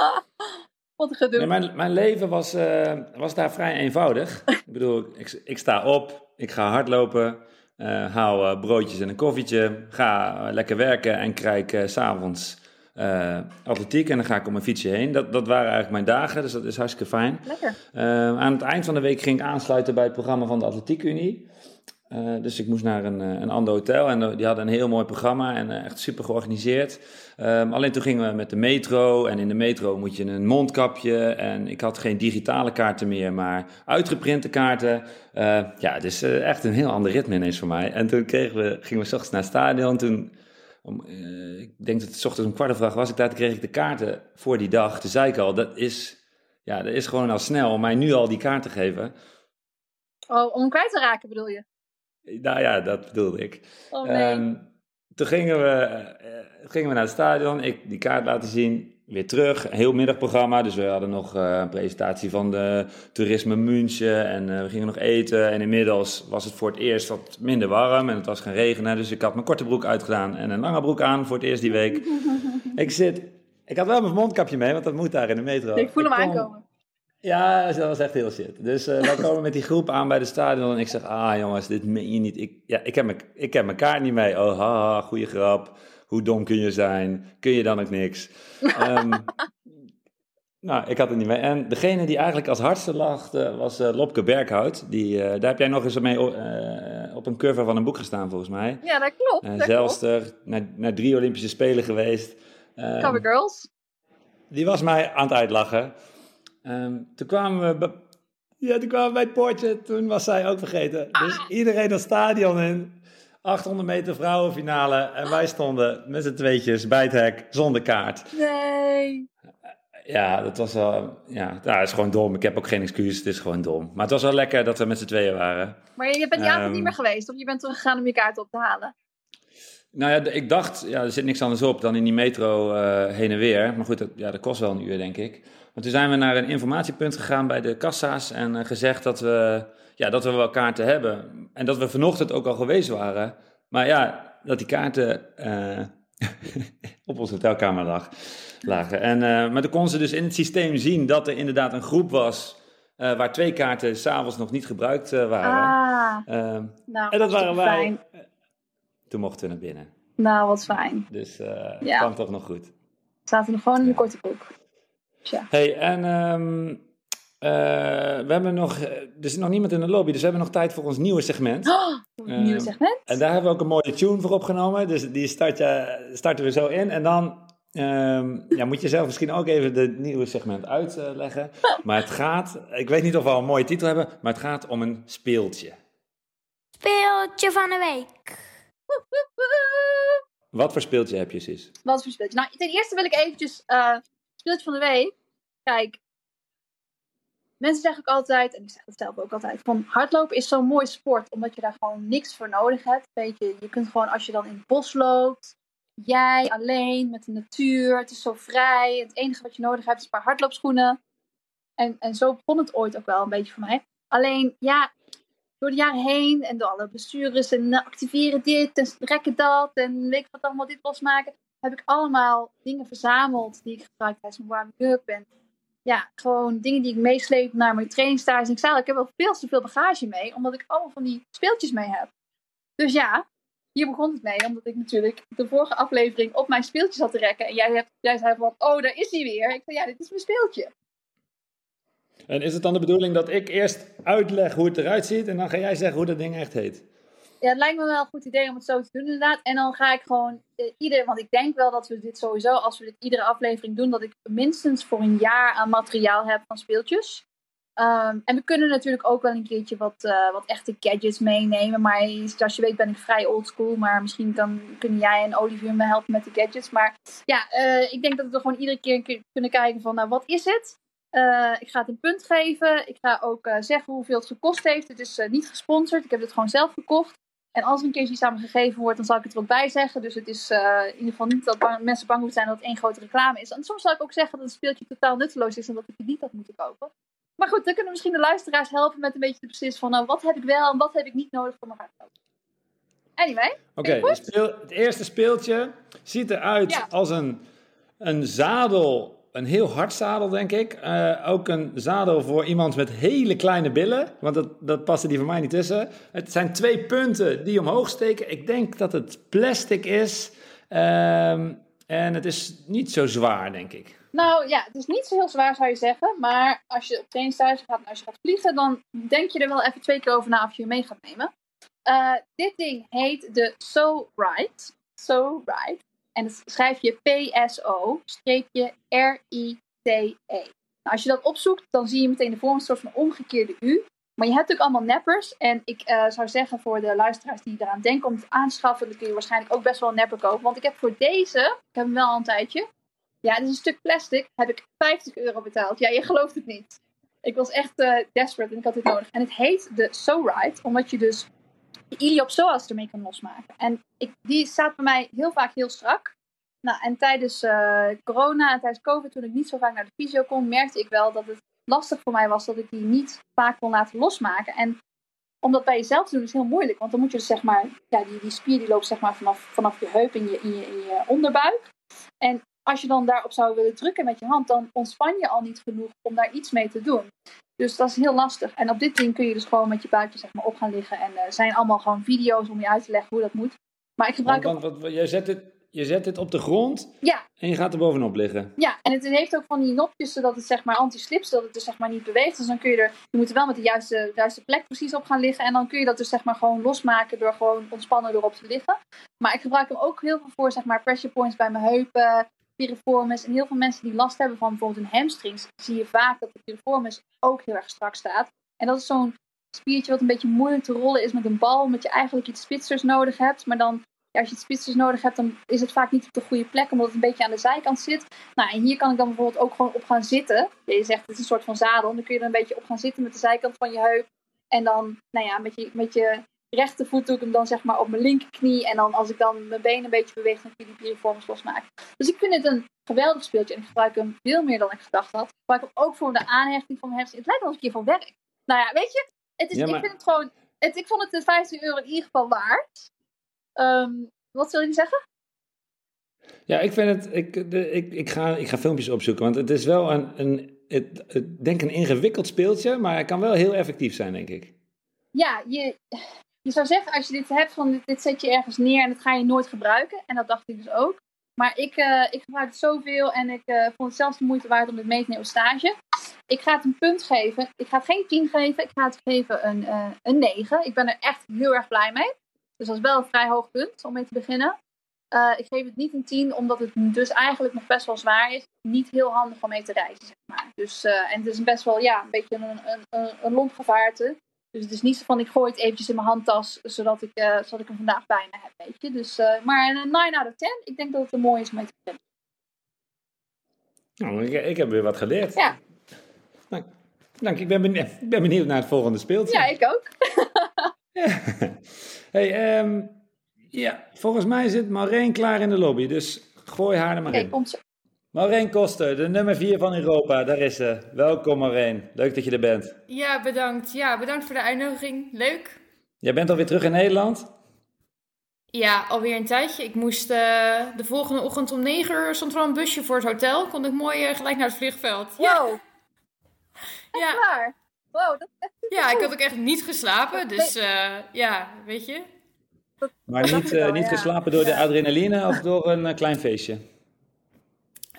wat een gedoe. Nee, mijn, mijn leven was, uh, was daar vrij eenvoudig. Ik bedoel, ik, ik sta op, ik ga hardlopen, uh, hou uh, broodjes en een koffietje, ga uh, lekker werken en krijg uh, 's avonds Uh, atletiek en dan ga ik op mijn fietsje heen. Dat, dat waren eigenlijk mijn dagen, dus dat is hartstikke fijn. Lekker. Uh, aan het eind van de week ging ik aansluiten bij het programma van de Atletiek Unie. Uh, dus ik moest naar een, een ander hotel en die hadden een heel mooi programma en uh, echt super georganiseerd. Um, alleen toen gingen we met de metro en in de metro moet je een mondkapje en ik had geen digitale kaarten meer, maar uitgeprinte kaarten. Uh, ja, het is uh, echt een heel ander ritme ineens voor mij. En toen kregen we, gingen we 's ochtends naar het stadion toen... Om, uh, ik denk dat het 's ochtends om kwart over acht was. Ik dacht, kreeg ik de kaarten voor die dag. Toen zei ik al, dat is, ja, dat is gewoon al snel om mij nu al die kaart te geven. Oh, om kwijt te raken bedoel je? Nou ja, dat bedoelde ik. Oh, nee. um, toen gingen we, uh, gingen we naar het stadion. Ik die kaart laten zien. Weer terug, een heel middagprogramma. Dus we hadden nog uh, een presentatie van de toerisme München. En uh, we gingen nog eten. En inmiddels was het voor het eerst wat minder warm. En het was gaan regenen. Dus ik had mijn korte broek uitgedaan en een lange broek aan voor het eerst die week. ik zit... Ik had wel mijn mondkapje mee, want dat moet daar in de metro. Ik voel hem ik kom... aankomen. Ja, dat was echt heel shit. Dus uh, wij komen met die groep aan bij de stadion. En ik zeg, ah jongens, dit meen je niet. Ik, ja, ik, heb mijn, ik heb mijn kaart niet mee. Oh, haha, goeie grap. Hoe dom kun je zijn? Kun je dan ook niks? um, nou, ik had het niet mee. En degene die eigenlijk als hardste lachte was uh, Lopke Berghout. Die, uh, daar heb jij nog eens mee uh, op een cover van een boek gestaan, volgens mij. Ja, dat klopt. Uh, dat zelfster, klopt. Naar, naar drie Olympische Spelen geweest. Um, Cover Girls. Die was mij aan het uitlachen. Um, toen kwamen we... Be- ja, toen kwamen we bij het poortje. Toen was zij ook vergeten. Ah. Dus iedereen dat stadion in... achthonderd meter vrouwenfinale. En wij stonden met z'n tweetjes bij het hek zonder kaart. Nee. Ja, dat was wel... Ja, nou, het is gewoon dom. Ik heb ook geen excuus. Het is gewoon dom. Maar het was wel lekker dat we met z'n tweeën waren. Maar je bent die um, avond niet meer geweest? Of je bent teruggegaan om je kaart op te halen? Nou ja, ik dacht... Ja, er zit niks anders op dan in die metro uh, heen en weer. Maar goed, dat, ja, dat kost wel een uur, denk ik. Maar toen zijn we naar een informatiepunt gegaan bij de kassa's. En uh, gezegd dat we... Ja, dat we wel kaarten hebben. En dat we vanochtend ook al geweest waren. Maar ja, dat die kaarten uh, op onze hotelkamer lag, lagen. En, uh, maar toen kon ze dus in het systeem zien dat er inderdaad een groep was... Uh, waar twee kaarten s'avonds nog niet gebruikt uh, waren. Ah, uh, nou, en dat waren wij. Fijn. Toen mochten we naar binnen. Nou, wat fijn. Dus uh, ja. Het kwam toch nog goed. We zaten nog gewoon in de ja. korte broek. Tja. Hey, en... Um, Uh, we hebben nog, er zit nog niemand in de lobby, dus we hebben nog tijd voor ons nieuwe segment. Oh, uh, nieuwe segment? En daar hebben we ook een mooie tune voor opgenomen. Dus die start, uh, starten we zo in. En dan Um, ja, moet je zelf misschien ook even het nieuwe segment uitleggen. Maar het gaat, ik weet niet of we al een mooie titel hebben, maar het gaat om een speeltje. Speeltje van de week. Wat voor speeltje heb je, Sis? Wat voor speeltje? Nou, ten eerste wil ik eventjes uh, speeltje van de week. Kijk, mensen zeggen ook altijd, en ik zeg dat zelf ook altijd, van hardlopen is zo'n mooi sport, omdat je daar gewoon niks voor nodig hebt. Weet je, je kunt gewoon, als je dan in het bos loopt, jij alleen, met de natuur, het is zo vrij. Het enige wat je nodig hebt is een paar hardloopschoenen. En, en zo begon het ooit ook wel een beetje voor mij. Alleen, ja, door de jaren heen en door alle blessures en activeren dit en rekken dat en weet ik wat allemaal dit losmaken, heb ik allemaal dingen verzameld die ik gebruik tijdens mijn warming-up. En ja, gewoon dingen die ik meesleep naar mijn trainingstage. En ik zei al, ik heb wel veel te veel bagage mee, omdat ik allemaal van die speeltjes mee heb. Dus ja, hier begon het mee, omdat ik natuurlijk de vorige aflevering op mijn speeltje zat te rekken. En jij, hebt, jij zei van, oh, daar is hij weer. Ik zei, ja, dit is mijn speeltje. En is het dan de bedoeling dat ik eerst uitleg hoe het eruit ziet en dan ga jij zeggen hoe dat ding echt heet? Ja, het lijkt me wel een goed idee om het zo te doen inderdaad. En dan ga ik gewoon eh, ieder, want ik denk wel dat we dit sowieso, als we dit iedere aflevering doen, dat ik minstens voor een jaar aan materiaal heb van speeltjes. Um, en we kunnen natuurlijk ook wel een keertje wat, uh, wat echte gadgets meenemen. Maar zoals je weet ben ik vrij oldschool. Maar misschien kan, kunnen jij en Olivier me helpen met de gadgets. Maar ja, uh, ik denk dat we gewoon iedere keer kunnen kijken van, nou, wat is het? Uh, ik ga het een punt geven. Ik ga ook uh, zeggen hoeveel het gekost heeft. Het is uh, niet gesponsord. Ik heb het gewoon zelf gekocht. En als er een keertje iets aan me gegeven wordt, dan zal ik het er ook bij zeggen. Dus het is uh, in ieder geval niet dat bang, mensen bang moeten zijn dat het één grote reclame is. En soms zal ik ook zeggen dat het speeltje totaal nutteloos is en dat ik het niet had moeten kopen. Maar goed, dan kunnen misschien de luisteraars helpen met een beetje te beslissen van, nou, wat heb ik wel en wat heb ik niet nodig voor mijn hardloop. Anyway. Oké, okay, speel, het eerste speeltje ziet eruit ja. als een, een zadel. Een heel hard zadel, denk ik. Uh, ook een zadel voor iemand met hele kleine billen. Want dat, dat paste die voor mij niet tussen. Het zijn twee punten die omhoog steken. Ik denk dat het plastic is. Um, en het is niet zo zwaar, denk ik. Nou ja, het is niet zo heel zwaar, zou je zeggen. Maar als je op trainingstage gaat en als je gaat vliegen, dan denk je er wel even twee keer over na of je je mee gaat nemen. Uh, dit ding heet de So Right. So Right. En dat schrijf je P S O R I T E. Nou, als je dat opzoekt, dan zie je meteen de vorm, een soort van omgekeerde U. Maar je hebt ook allemaal neppers. En ik uh, zou zeggen voor de luisteraars die eraan denken om het aan te schaffen, dan kun je waarschijnlijk ook best wel een nepper kopen. Want ik heb voor deze, ik heb hem wel al een tijdje. Ja, dit is een stuk plastic. Heb ik vijftig euro betaald. Ja, je gelooft het niet. Ik was echt uh, desperate en ik had dit nodig. En het heet de So Right, omdat je dus de iliopsoas ermee kan losmaken. En ik, die staat bij mij heel vaak heel strak. Nou, en tijdens uh, corona en tijdens COVID, toen ik niet zo vaak naar de fysio kon, merkte ik wel dat het lastig voor mij was dat ik die niet vaak kon laten losmaken. En om dat bij jezelf te doen is heel moeilijk. Want dan moet je dus zeg maar, ja, die, die spier die loopt zeg maar vanaf, vanaf je heup in je, in, je, in je onderbuik. En als je dan daarop zou willen drukken met je hand, dan ontspan je al niet genoeg om daar iets mee te doen. Dus dat is heel lastig. En op dit ding kun je dus gewoon met je buikje zeg maar op gaan liggen. En er uh, zijn allemaal gewoon video's om je uit te leggen hoe dat moet. Maar ik gebruik want, want, want, je, zet dit, je zet dit op de grond ja. en je gaat er bovenop liggen. Ja, en het heeft ook van die nopjes zodat het zeg maar anti-slip, zodat het dus zeg maar niet beweegt. Dus dan kun je er, je moet er wel met de juiste, juiste plek precies op gaan liggen. En dan kun je dat dus zeg maar gewoon losmaken door gewoon ontspannen erop te liggen. Maar ik gebruik hem ook heel veel voor zeg maar pressure points bij mijn heupen. Piriformis. En heel veel mensen die last hebben van bijvoorbeeld hun hamstrings, zie je vaak dat de piriformis ook heel erg strak staat. En dat is zo'n spiertje wat een beetje moeilijk te rollen is met een bal, omdat je eigenlijk iets spitsers nodig hebt. Maar dan, ja, als je iets spitsers nodig hebt, dan is het vaak niet op de goede plek, omdat het een beetje aan de zijkant zit. Nou, en hier kan ik dan bijvoorbeeld ook gewoon op gaan zitten. Ja, je zegt, het is een soort van zadel. Dan kun je er een beetje op gaan zitten met de zijkant van je heup. En dan, nou ja, met je, met je rechtervoet doe ik hem dan zeg maar op mijn linkerknie. En dan als ik dan mijn been een beetje beweeg, dan kun je die piriformis losmaken. Dus ik vind het een geweldig speeltje. En ik gebruik hem veel meer dan ik gedacht had. Ik gebruik hem ook voor de aanhechting van mijn hersenen. Het lijkt wel alsof ik hiervan werk. Nou ja, weet je. Het is, ja, maar... Ik vind het gewoon... Het, ik vond het de vijftien euro in ieder geval waard. Um, wat wil je zeggen? Ja, ik vind het... Ik, de, ik, ik, ga, ik ga filmpjes opzoeken. Want het is wel een... een het, het, denk een ingewikkeld speeltje. Maar het kan wel heel effectief zijn, denk ik. Ja, je... Je zou zeggen, als je dit hebt, van dit, dit zet je ergens neer en dat ga je nooit gebruiken. En dat dacht ik dus ook. Maar ik, uh, ik gebruik het zoveel en ik uh, vond het zelfs de moeite waard om dit mee te nemen op stage. Ik ga het een punt geven. Ik ga het geen tien geven. Ik ga het geven een, uh, een negen. Ik ben er echt heel erg blij mee. Dus dat is wel een vrij hoog punt om mee te beginnen. Uh, ik geef het niet een tien, omdat het dus eigenlijk nog best wel zwaar is. Niet heel handig om mee te reizen, zeg maar. Dus, uh, en het is best wel ja, een beetje een, een, een lomp gevaarte. Dus het is niet zo van, ik gooi het eventjes in mijn handtas, zodat ik, uh, zodat ik hem vandaag bijna heb, weet je. Dus, uh, maar een nine out of ten, ik denk dat het een mooi is om mee te reizen. Nou, ik, ik heb weer wat geleerd. Ja. Dank, dank. Ik ben benieuwd, ik ben benieuwd naar het volgende speeltje. Ja, ik ook. Ja. Hey, um... ja, volgens mij zit Maureen klaar in de lobby, dus gooi haar er maar okay, in. Komt ze. Maureen Koster, de nummer vier van Europa, daar is ze. Welkom Maureen, leuk dat je er bent. Ja, bedankt. Ja, bedankt voor de uitnodiging. Leuk. Jij bent alweer terug in Nederland? Ja, alweer een tijdje. Ik moest uh, de volgende ochtend om negen uur stond er al een busje voor het hotel. Kon ik mooi uh, gelijk naar het vliegveld. Wow. Ja. Echt ja. Waar? Wow, dat is echt super ja, goed. Ik had ook echt niet geslapen, dus uh, ja, weet je. Maar niet, uh, niet geslapen door de adrenaline of door een uh, klein feestje?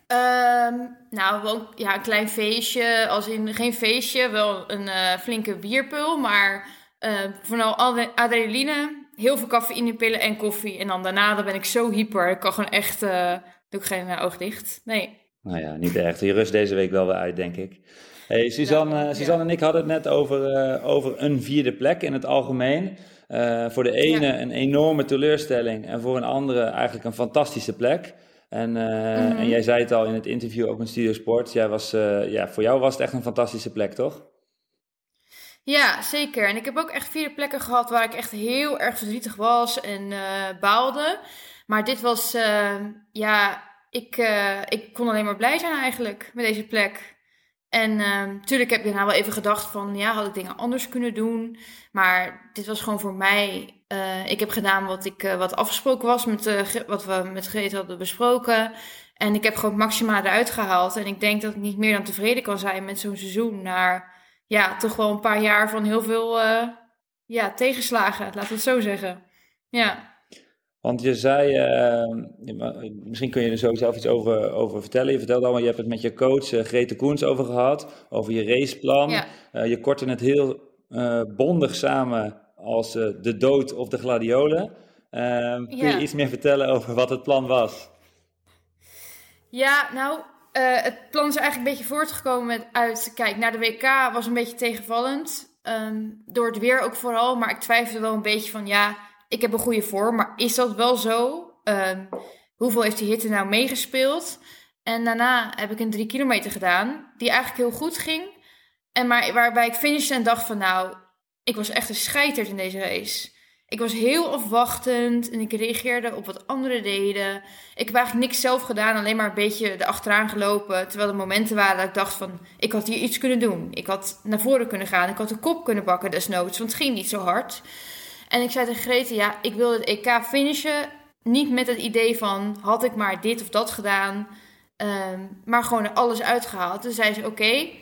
Um, nou, wel, ja, een klein feestje. Als in geen feestje, wel een uh, flinke bierpul. Maar uh, vooral adrenaline, heel veel cafeïnepillen en koffie. En dan daarna dan ben ik zo hyper. Ik kan gewoon echt... Uh, doe ik geen uh, oog dicht. Nee. Nou ja, niet echt. Je rust deze week wel weer uit, denk ik. Hey, Suzanne, nou, uh, Suzanne ja. en ik hadden het net over, uh, over een vierde plek in het algemeen. Uh, voor de ene ja. een enorme teleurstelling en voor een andere eigenlijk een fantastische plek. En, uh, mm-hmm. en jij zei het al in het interview ook in Studio Sport. Jij was, uh, ja, voor jou was het echt een fantastische plek, toch? Ja, zeker. En ik heb ook echt vier plekken gehad waar ik echt heel erg verdrietig was en uh, baalde. Maar dit was, uh, ja, ik, uh, ik kon alleen maar blij zijn eigenlijk met deze plek. En natuurlijk uh, heb ik daarna wel even gedacht van... ja, had ik dingen anders kunnen doen. Maar dit was gewoon voor mij... Uh, ik heb gedaan wat, ik, uh, wat afgesproken was... Met, uh, wat we met Grete hadden besproken. En ik heb gewoon het maxima eruit gehaald. En ik denk dat ik niet meer dan tevreden kan zijn... met zo'n seizoen naar... ja, toch wel een paar jaar van heel veel... Uh, ja, tegenslagen. Laten we het zo zeggen. Ja. Want je zei, uh, misschien kun je er zo zelf iets over, over vertellen. Je vertelde allemaal, je hebt het met je coach uh, Grete Koens over gehad. Over je raceplan. Ja. Uh, je kortte het heel uh, bondig samen als uh, de dood of de gladiolen. Uh, ja. Kun je iets meer vertellen over wat het plan was? Ja, nou, uh, het plan is eigenlijk een beetje voortgekomen met uit... Kijk, naar de W K was een beetje tegenvallend. Um, door het weer ook vooral. Maar ik twijfelde wel een beetje van, ja... ik heb een goede vorm, maar is dat wel zo? Um, hoeveel heeft die hitte nou meegespeeld? En daarna heb ik een drie kilometer gedaan, die eigenlijk heel goed ging. En maar waarbij ik finishte en dacht van nou, ik was echt een scheiterd in deze race. Ik was heel afwachtend en ik reageerde op wat anderen deden. Ik heb eigenlijk niks zelf gedaan, alleen maar een beetje erachteraan gelopen. Terwijl er momenten waren dat ik dacht van, ik had hier iets kunnen doen. Ik had naar voren kunnen gaan, ik had de kop kunnen bakken desnoods, want het ging niet zo hard. En ik zei tegen Grete, ja, ik wil het E K finishen. Niet met het idee van, had ik maar dit of dat gedaan. Um, maar gewoon alles uitgehaald. Toen zei ze, oké, okay,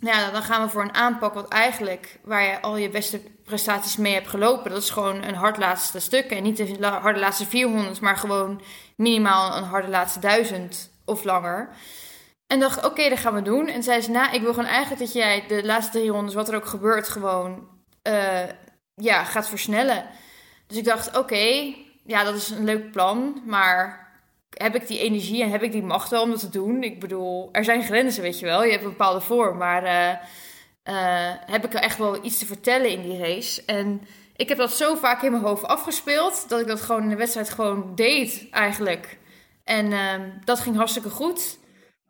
nou, dan gaan we voor een aanpak. Wat eigenlijk, waar je al je beste prestaties mee hebt gelopen. Dat is gewoon een hard laatste stuk. En niet een harde laatste vierhonderd, maar gewoon minimaal een harde laatste duizend of langer. En dacht, oké, okay, dat gaan we doen. En zei ze, nou, ik wil gewoon eigenlijk dat jij de laatste driehonderd, wat er ook gebeurt, gewoon... Uh, ja, gaat versnellen. Dus ik dacht, oké, okay, ja, dat is een leuk plan, maar heb ik die energie en heb ik die macht wel om dat te doen? Ik bedoel, er zijn grenzen, weet je wel. Je hebt een bepaalde vorm, maar uh, uh, heb ik er echt wel iets te vertellen in die race? En ik heb dat zo vaak in mijn hoofd afgespeeld, dat ik dat gewoon in de wedstrijd gewoon deed, eigenlijk. En uh, dat ging hartstikke goed.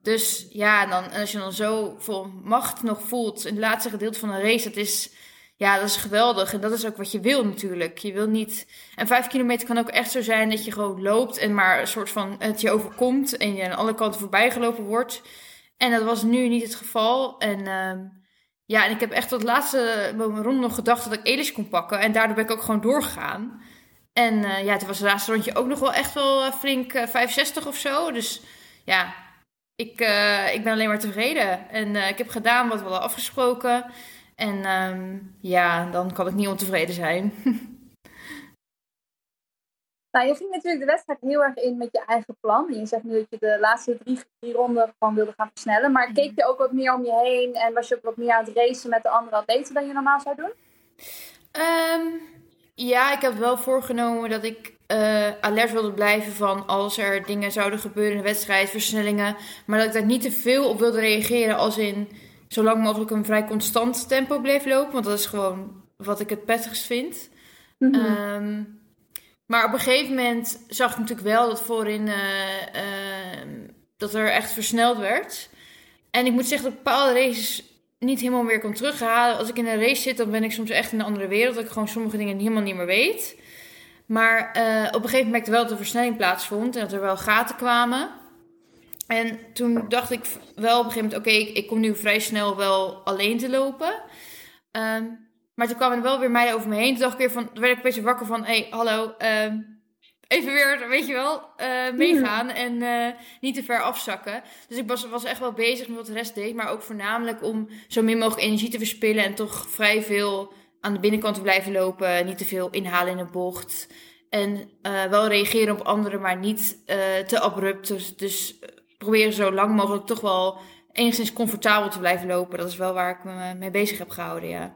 Dus ja, dan, en als je dan zo vol macht nog voelt in het laatste gedeelte van een race, dat is... ja, dat is geweldig. En dat is ook wat je wil natuurlijk. Je wil niet... En vijf kilometer kan ook echt zo zijn dat je gewoon loopt... en maar een soort van het je overkomt... en je aan alle kanten voorbij gelopen wordt. En dat was nu niet het geval. En uh, ja, en ik heb echt tot het laatste rond nog gedacht... dat ik Elis kon pakken. En daardoor ben ik ook gewoon doorgegaan. En uh, ja, toen was het laatste rondje ook nog wel echt wel flink uh, vijfenzestig of zo. Dus ja, ik, uh, ik ben alleen maar tevreden. En uh, ik heb gedaan wat we hadden afgesproken... En um, ja, dan kan ik niet ontevreden zijn. Nou, je ging natuurlijk de wedstrijd heel erg in met je eigen plan. En je zegt nu dat je de laatste drie, drie ronden gewoon wilde gaan versnellen. Maar keek je ook wat meer om je heen? En was je ook wat meer aan het racen met de andere atleten dan je normaal zou doen? Um, ja, ik heb wel voorgenomen dat ik Uh, alert wilde blijven van als er dingen zouden gebeuren in de wedstrijd, versnellingen, maar dat ik daar niet te veel op wilde reageren, als in zo lang mogelijk een vrij constant tempo bleef lopen, want dat is gewoon wat ik het prettigst vind. Mm-hmm. Um, maar op een gegeven moment zag ik natuurlijk wel dat voorin uh, uh, dat er echt versneld werd. En ik moet zeggen dat bepaalde races niet helemaal meer kon terughalen. Als ik in een race zit, dan ben ik soms echt in een andere wereld, dat ik gewoon sommige dingen helemaal niet meer weet. Maar uh, op een gegeven moment merkte ik wel dat de versnelling plaatsvond en dat er wel gaten kwamen. En toen dacht ik wel op een gegeven moment, oké, okay, ik, ik kom nu vrij snel wel alleen te lopen. Um, maar toen kwamen er wel weer meiden over me heen. Toen dacht ik weer van, toen werd ik een beetje wakker van, hé, hey, hallo, um, even weer, weet je wel, uh, meegaan en uh, niet te ver afzakken. Dus ik was, was echt wel bezig met wat de rest deed, maar ook voornamelijk om zo min mogelijk energie te verspillen en toch vrij veel aan de binnenkant te blijven lopen, niet te veel inhalen in een bocht. En uh, wel reageren op anderen, maar niet uh, te abrupt. Dus, dus proberen zo lang mogelijk toch wel enigszins comfortabel te blijven lopen. Dat is wel waar ik me mee bezig heb gehouden, ja.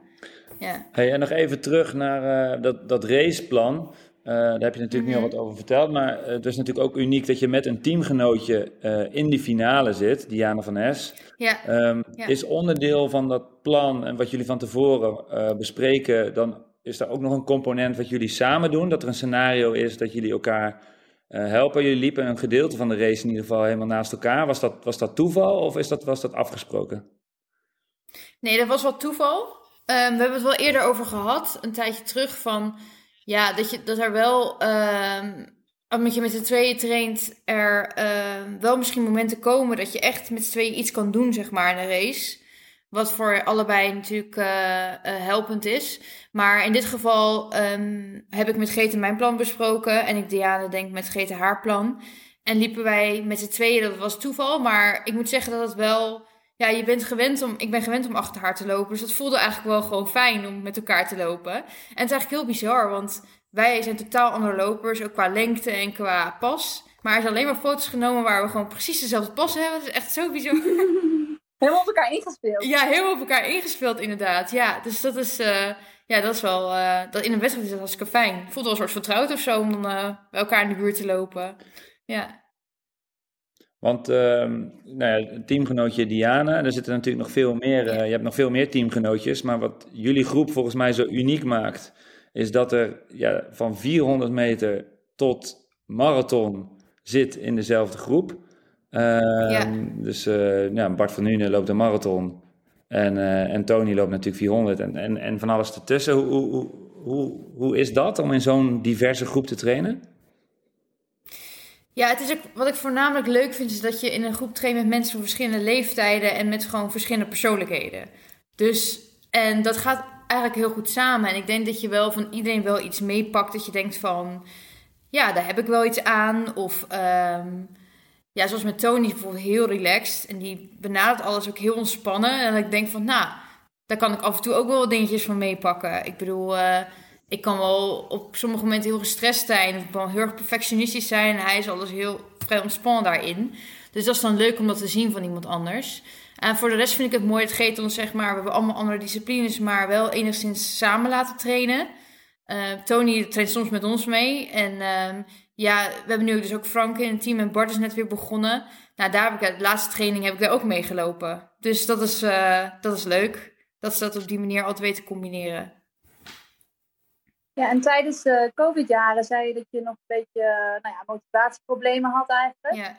ja. Hey, en nog even terug naar uh, dat, dat raceplan. Uh, daar heb je natuurlijk mm-hmm. nu al wat over verteld. Maar uh, het is natuurlijk ook uniek dat je met een teamgenootje uh, in die finale zit, Diana van Es. Ja. Um, ja. Is onderdeel van dat plan en wat jullie van tevoren uh, bespreken, dan is daar ook nog een component wat jullie samen doen. Dat er een scenario is dat jullie elkaar uh, helpen. Jullie liepen een gedeelte van de race in ieder geval helemaal naast elkaar. Was dat, was dat toeval of is dat, was dat afgesproken? Nee, dat was wel toeval. Um, we hebben het wel eerder over gehad, een tijdje terug van... Ja, dat, je, dat er wel, uh, omdat je met z'n tweeën traint, er uh, wel misschien momenten komen dat je echt met z'n tweeën iets kan doen, zeg maar, in een race. Wat voor allebei natuurlijk uh, uh, helpend is. Maar in dit geval um, heb ik met Grete mijn plan besproken en ik Diana denk met Grete haar plan. En liepen wij met z'n tweeën, dat was toeval, maar ik moet zeggen dat het wel... Ja, je bent gewend om, ik ben gewend om achter haar te lopen. Dus dat voelde eigenlijk wel gewoon fijn om met elkaar te lopen. En het is eigenlijk heel bizar, want wij zijn totaal andere lopers. Ook qua lengte en qua pas. Maar er zijn alleen maar foto's genomen waar we gewoon precies dezelfde pas hebben. Dat is echt zo bizar. Helemaal op elkaar ingespeeld. Ja, helemaal op elkaar ingespeeld inderdaad. Ja, dus dat is, uh, ja, dat is wel... Uh, dat, in een wedstrijd is dat hartstikke fijn. Het voelt wel een soort vertrouwd of zo om dan uh, bij elkaar in de buurt te lopen. Ja. Want uh, nou ja, teamgenootje Diana, en er zitten natuurlijk nog veel meer, uh, je hebt nog veel meer teamgenootjes, maar wat jullie groep volgens mij zo uniek maakt, is dat er ja, van vierhonderd meter tot marathon zit in dezelfde groep. Uh, ja. Dus uh, ja, Bart van Nuenen loopt een marathon en, uh, en Tony loopt natuurlijk vierhonderd en, en, en van alles ertussen. Hoe, hoe, hoe, hoe is dat om in zo'n diverse groep te trainen? Ja, het is ook, wat ik voornamelijk leuk vind is dat je in een groep traint met mensen van verschillende leeftijden en met gewoon verschillende persoonlijkheden. Dus, en dat gaat eigenlijk heel goed samen. En ik denk dat je wel van iedereen wel iets meepakt dat je denkt van, ja, daar heb ik wel iets aan. Of, um, ja, zoals met Tony bijvoorbeeld heel relaxed en die benadert alles ook heel ontspannen. En dat ik denk van, nou, daar kan ik af en toe ook wel wat dingetjes van meepakken. Ik bedoel... Uh, Ik kan wel op sommige momenten heel gestrest zijn. Of wel heel erg perfectionistisch zijn. En hij is alles heel vrij ontspannen daarin. Dus dat is dan leuk om dat te zien van iemand anders. En voor de rest vind ik het mooi. Het geeft ons, zeg maar, we hebben allemaal andere disciplines. Maar wel enigszins samen laten trainen. Uh, Tony traint soms met ons mee. En uh, ja, we hebben nu dus ook Frank in het team. En Bart is net weer begonnen. Nou, daar heb ik de laatste training heb ik daar ook mee gelopen. Dus dat is, uh, dat is leuk. Dat ze dat op die manier altijd weten te combineren. Ja, en tijdens de COVID-jaren zei je dat je nog een beetje nou ja, motivatieproblemen had eigenlijk. Ja.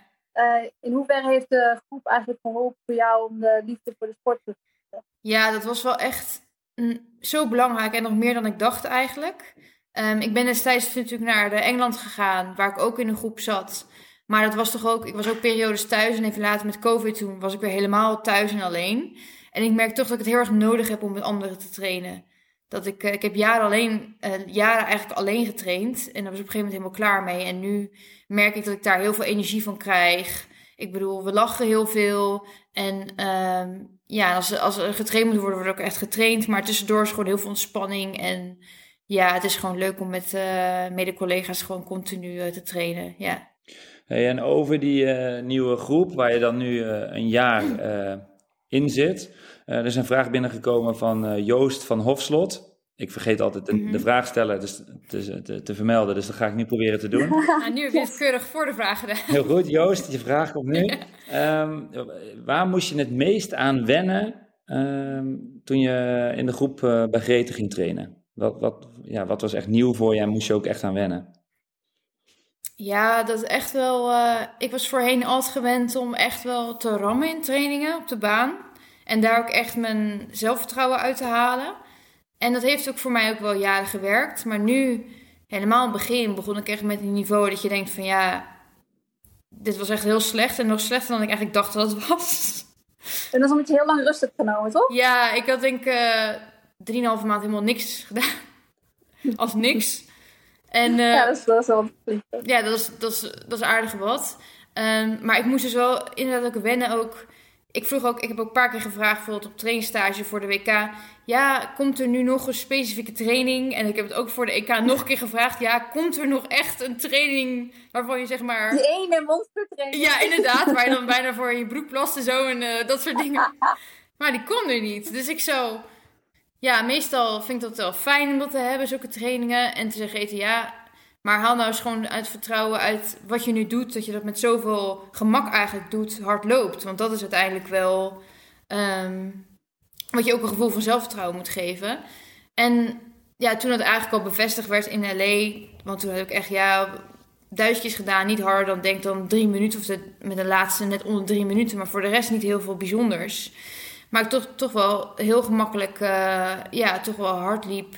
Uh, in hoeverre heeft de groep eigenlijk geholpen voor jou om de liefde voor de sport te vinden? Ja, dat was wel echt mm, zo belangrijk en nog meer dan ik dacht eigenlijk. Um, ik ben destijds natuurlijk naar de Engeland gegaan, waar ik ook in een groep zat. Maar dat was toch ook, ik was ook periodes thuis en even later met COVID toen was ik weer helemaal thuis en alleen. En ik merk toch dat ik het heel erg nodig heb om met anderen te trainen. Dat ik, ik heb jaren, alleen, uh, jaren eigenlijk alleen getraind. En daar was ik op een gegeven moment helemaal klaar mee. En nu merk ik dat ik daar heel veel energie van krijg. Ik bedoel, we lachen heel veel. En uh, ja, als, als er getraind moet worden, wordt ook echt getraind. Maar tussendoor is gewoon heel veel ontspanning. En ja, het is gewoon leuk om met uh, mede-collega's gewoon continu uh, te trainen. Ja. Hey, en over die uh, nieuwe groep, waar je dan nu uh, een jaar uh, in zit... Uh, er is een vraag binnengekomen van uh, Joost van Hofslot. Ik vergeet altijd de, mm-hmm. de vraag stellen dus te, te, te vermelden, dus dat ga ik nu proberen te doen. Nou, nu heb je het keurig voor de vraag gedaan. Heel goed, Joost, je vraag komt nu. um, waar moest je het meest aan wennen um, toen je in de groep uh, bij Grete ging trainen? Wat, wat, ja, wat was echt nieuw voor je en moest je ook echt aan wennen? Ja, dat echt wel... Uh, ik was voorheen altijd gewend om echt wel te rammen in trainingen op de baan. En daar ook echt mijn zelfvertrouwen uit te halen. En dat heeft ook voor mij ook wel jaren gewerkt. Maar nu, helemaal in het begin, begon ik echt met een niveau dat je denkt van ja... Dit was echt heel slecht en nog slechter dan ik eigenlijk dacht dat het was. En dat is omdat je heel lang rust hebt genomen, toch? Ja, ik had denk ik uh, drieënhalve maand helemaal niks gedaan. Als niks. En, uh, ja, dat is, dat is wel ja, dat is, dat is, dat is aardig wat. Um, maar ik moest dus wel inderdaad ook wennen ook... Ik vroeg ook, ik heb ook een paar keer gevraagd, bijvoorbeeld op trainingstage voor de W K. Ja, komt er nu nog een specifieke training? En ik heb het ook voor de E K nog een keer gevraagd. Ja, komt er nog echt een training waarvan je zeg maar... Die ene monstertraining. Ja, inderdaad. Waar je dan bijna voor je broek plast en zo en uh, dat soort dingen. Maar die kon er niet. Dus ik zo... Ja, meestal vind ik dat wel fijn om dat te hebben, zulke trainingen. En te zeggen, ja... Maar haal nou eens gewoon uit vertrouwen uit wat je nu doet. Dat je dat met zoveel gemak eigenlijk doet, hard loopt. Want dat is uiteindelijk wel um, wat je ook een gevoel van zelfvertrouwen moet geven. En ja, toen dat eigenlijk al bevestigd werd in L A. Want toen had ik echt ja, duizendjes gedaan. Niet harder dan denk dan drie minuten. Of de, met de laatste net onder drie minuten. Maar voor de rest niet heel veel bijzonders. Maar ik toch, toch wel heel gemakkelijk uh, ja, toch wel hard liep.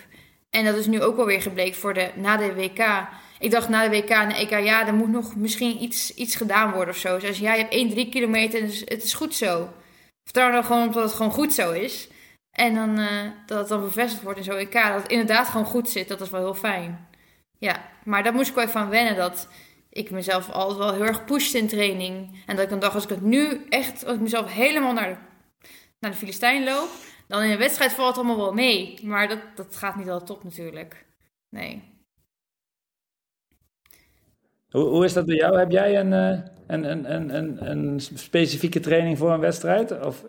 En dat is nu ook alweer gebleken voor de, na de W K. Ik dacht na de W K en de E K, ja, er moet nog misschien iets, iets gedaan worden of zo. Dus ja, je hebt één, drie kilometer en het is goed zo. Vertrouw nou gewoon op dat het gewoon goed zo is. En dan, uh, dat het dan bevestigd wordt in zo'n E K. Dat het inderdaad gewoon goed zit, dat is wel heel fijn. Ja, maar daar moest ik wel even aan wennen. Dat ik mezelf altijd wel heel erg pushed in training. En dat ik dan dacht, als ik het nu echt, als ik mezelf helemaal naar de, naar de Filistijn loop... Dan in een wedstrijd valt het allemaal wel mee. Maar dat, dat gaat niet altijd top natuurlijk. Nee. Hoe, hoe is dat bij jou? Heb jij een, een, een, een, een specifieke training voor een wedstrijd? Of?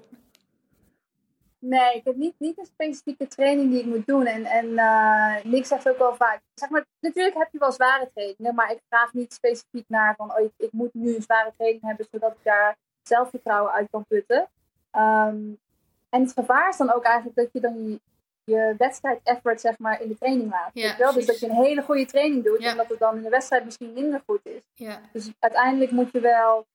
Nee, ik heb niet, niet een specifieke training die ik moet doen. En, en uh, Nick zegt ook wel vaak. Zeg maar, natuurlijk heb je wel zware trainingen. Maar ik vraag niet specifiek naar van... Oh, ik, ik moet nu een zware training hebben... zodat ik daar zelfvertrouwen uit kan putten. Um, En het gevaar is dan ook eigenlijk dat je dan je, je wedstrijd-effort zeg maar, in de training maakt. Ja, wel? Dus dat je een hele goede training doet, ja. En dat het dan in de wedstrijd misschien minder goed is. Ja. Dus uiteindelijk moet je wel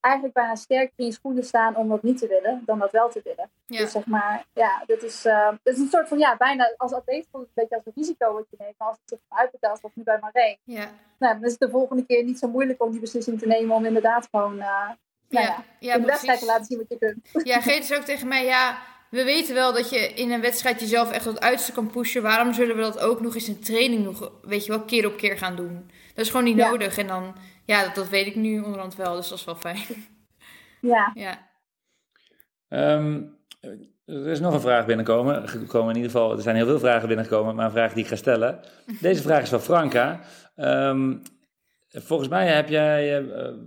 eigenlijk bijna sterker in je schoenen staan om dat niet te willen, dan dat wel te willen. Ja. Dus zeg maar, ja, dat is, uh, dat is een soort van, ja, bijna als atleet voelt het een beetje als een risico wat je neemt. Maar als het zich uitbetaalt, zoals nu bij Maureen, ja. Nou, dan is het de volgende keer niet zo moeilijk om die beslissing te nemen om inderdaad gewoon... Uh, Nou ja, ja, in de wedstrijd laten zien wat je kunt. Ja, Grete is ook tegen mij, ja, we weten wel dat je in een wedstrijd jezelf echt tot uiterste kan pushen. Waarom zullen we dat ook nog eens in training nog, weet je wel, keer op keer gaan doen? Dat is gewoon niet ja. nodig. En dan, ja, dat, dat weet ik nu onderhand wel, dus dat is wel fijn. Ja. ja. Um, er is nog een vraag binnenkomen. Gekomen in ieder geval, er zijn heel veel vragen binnengekomen, maar een vraag die ik ga stellen. Deze vraag is van Franka. Um, Volgens mij heb jij,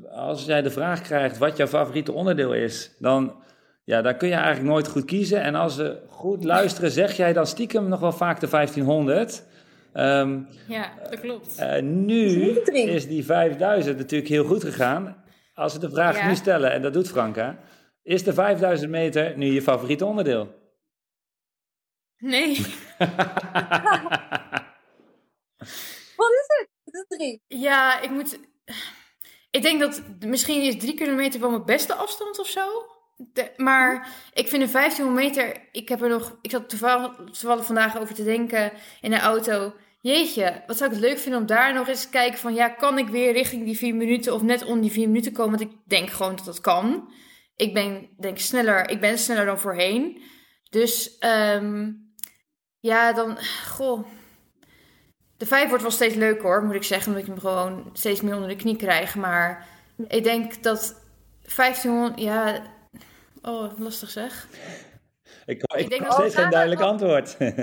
als jij de vraag krijgt wat jouw favoriete onderdeel is, dan, ja, dan kun je eigenlijk nooit goed kiezen. En als ze goed luisteren, zeg jij dan stiekem nog wel vaak de vijftienhonderd. Um, ja, dat klopt. Uh, nu is die vijfduizend natuurlijk heel goed gegaan. Als ze de vraag ja. nu stellen, en dat doet Franka, is de vijfduizend meter nu je favoriete onderdeel? Nee. Wat is het? Drie. Ja, ik moet... Ik denk dat misschien is drie kilometer wel mijn beste afstand of zo. De, maar ik vind een vijftienhonderd meter... Ik heb er nog... Ik zat toevallig vandaag over te denken in de auto. Jeetje, wat zou ik het leuk vinden om daar nog eens te kijken van... Ja, kan ik weer richting die vier minuten of net om die vier minuten komen? Want ik denk gewoon dat dat kan. Ik ben, denk sneller, ik ben sneller dan voorheen. Dus um, ja, dan... Goh... De vijf wordt wel steeds leuker hoor, moet ik zeggen. Omdat ik hem gewoon steeds meer onder de knie krijg. Maar ik denk dat vijftienhonderd... Ja, oh, lastig zeg. Ik, ik, ik denk nog steeds geen duidelijk antwoord. Nee,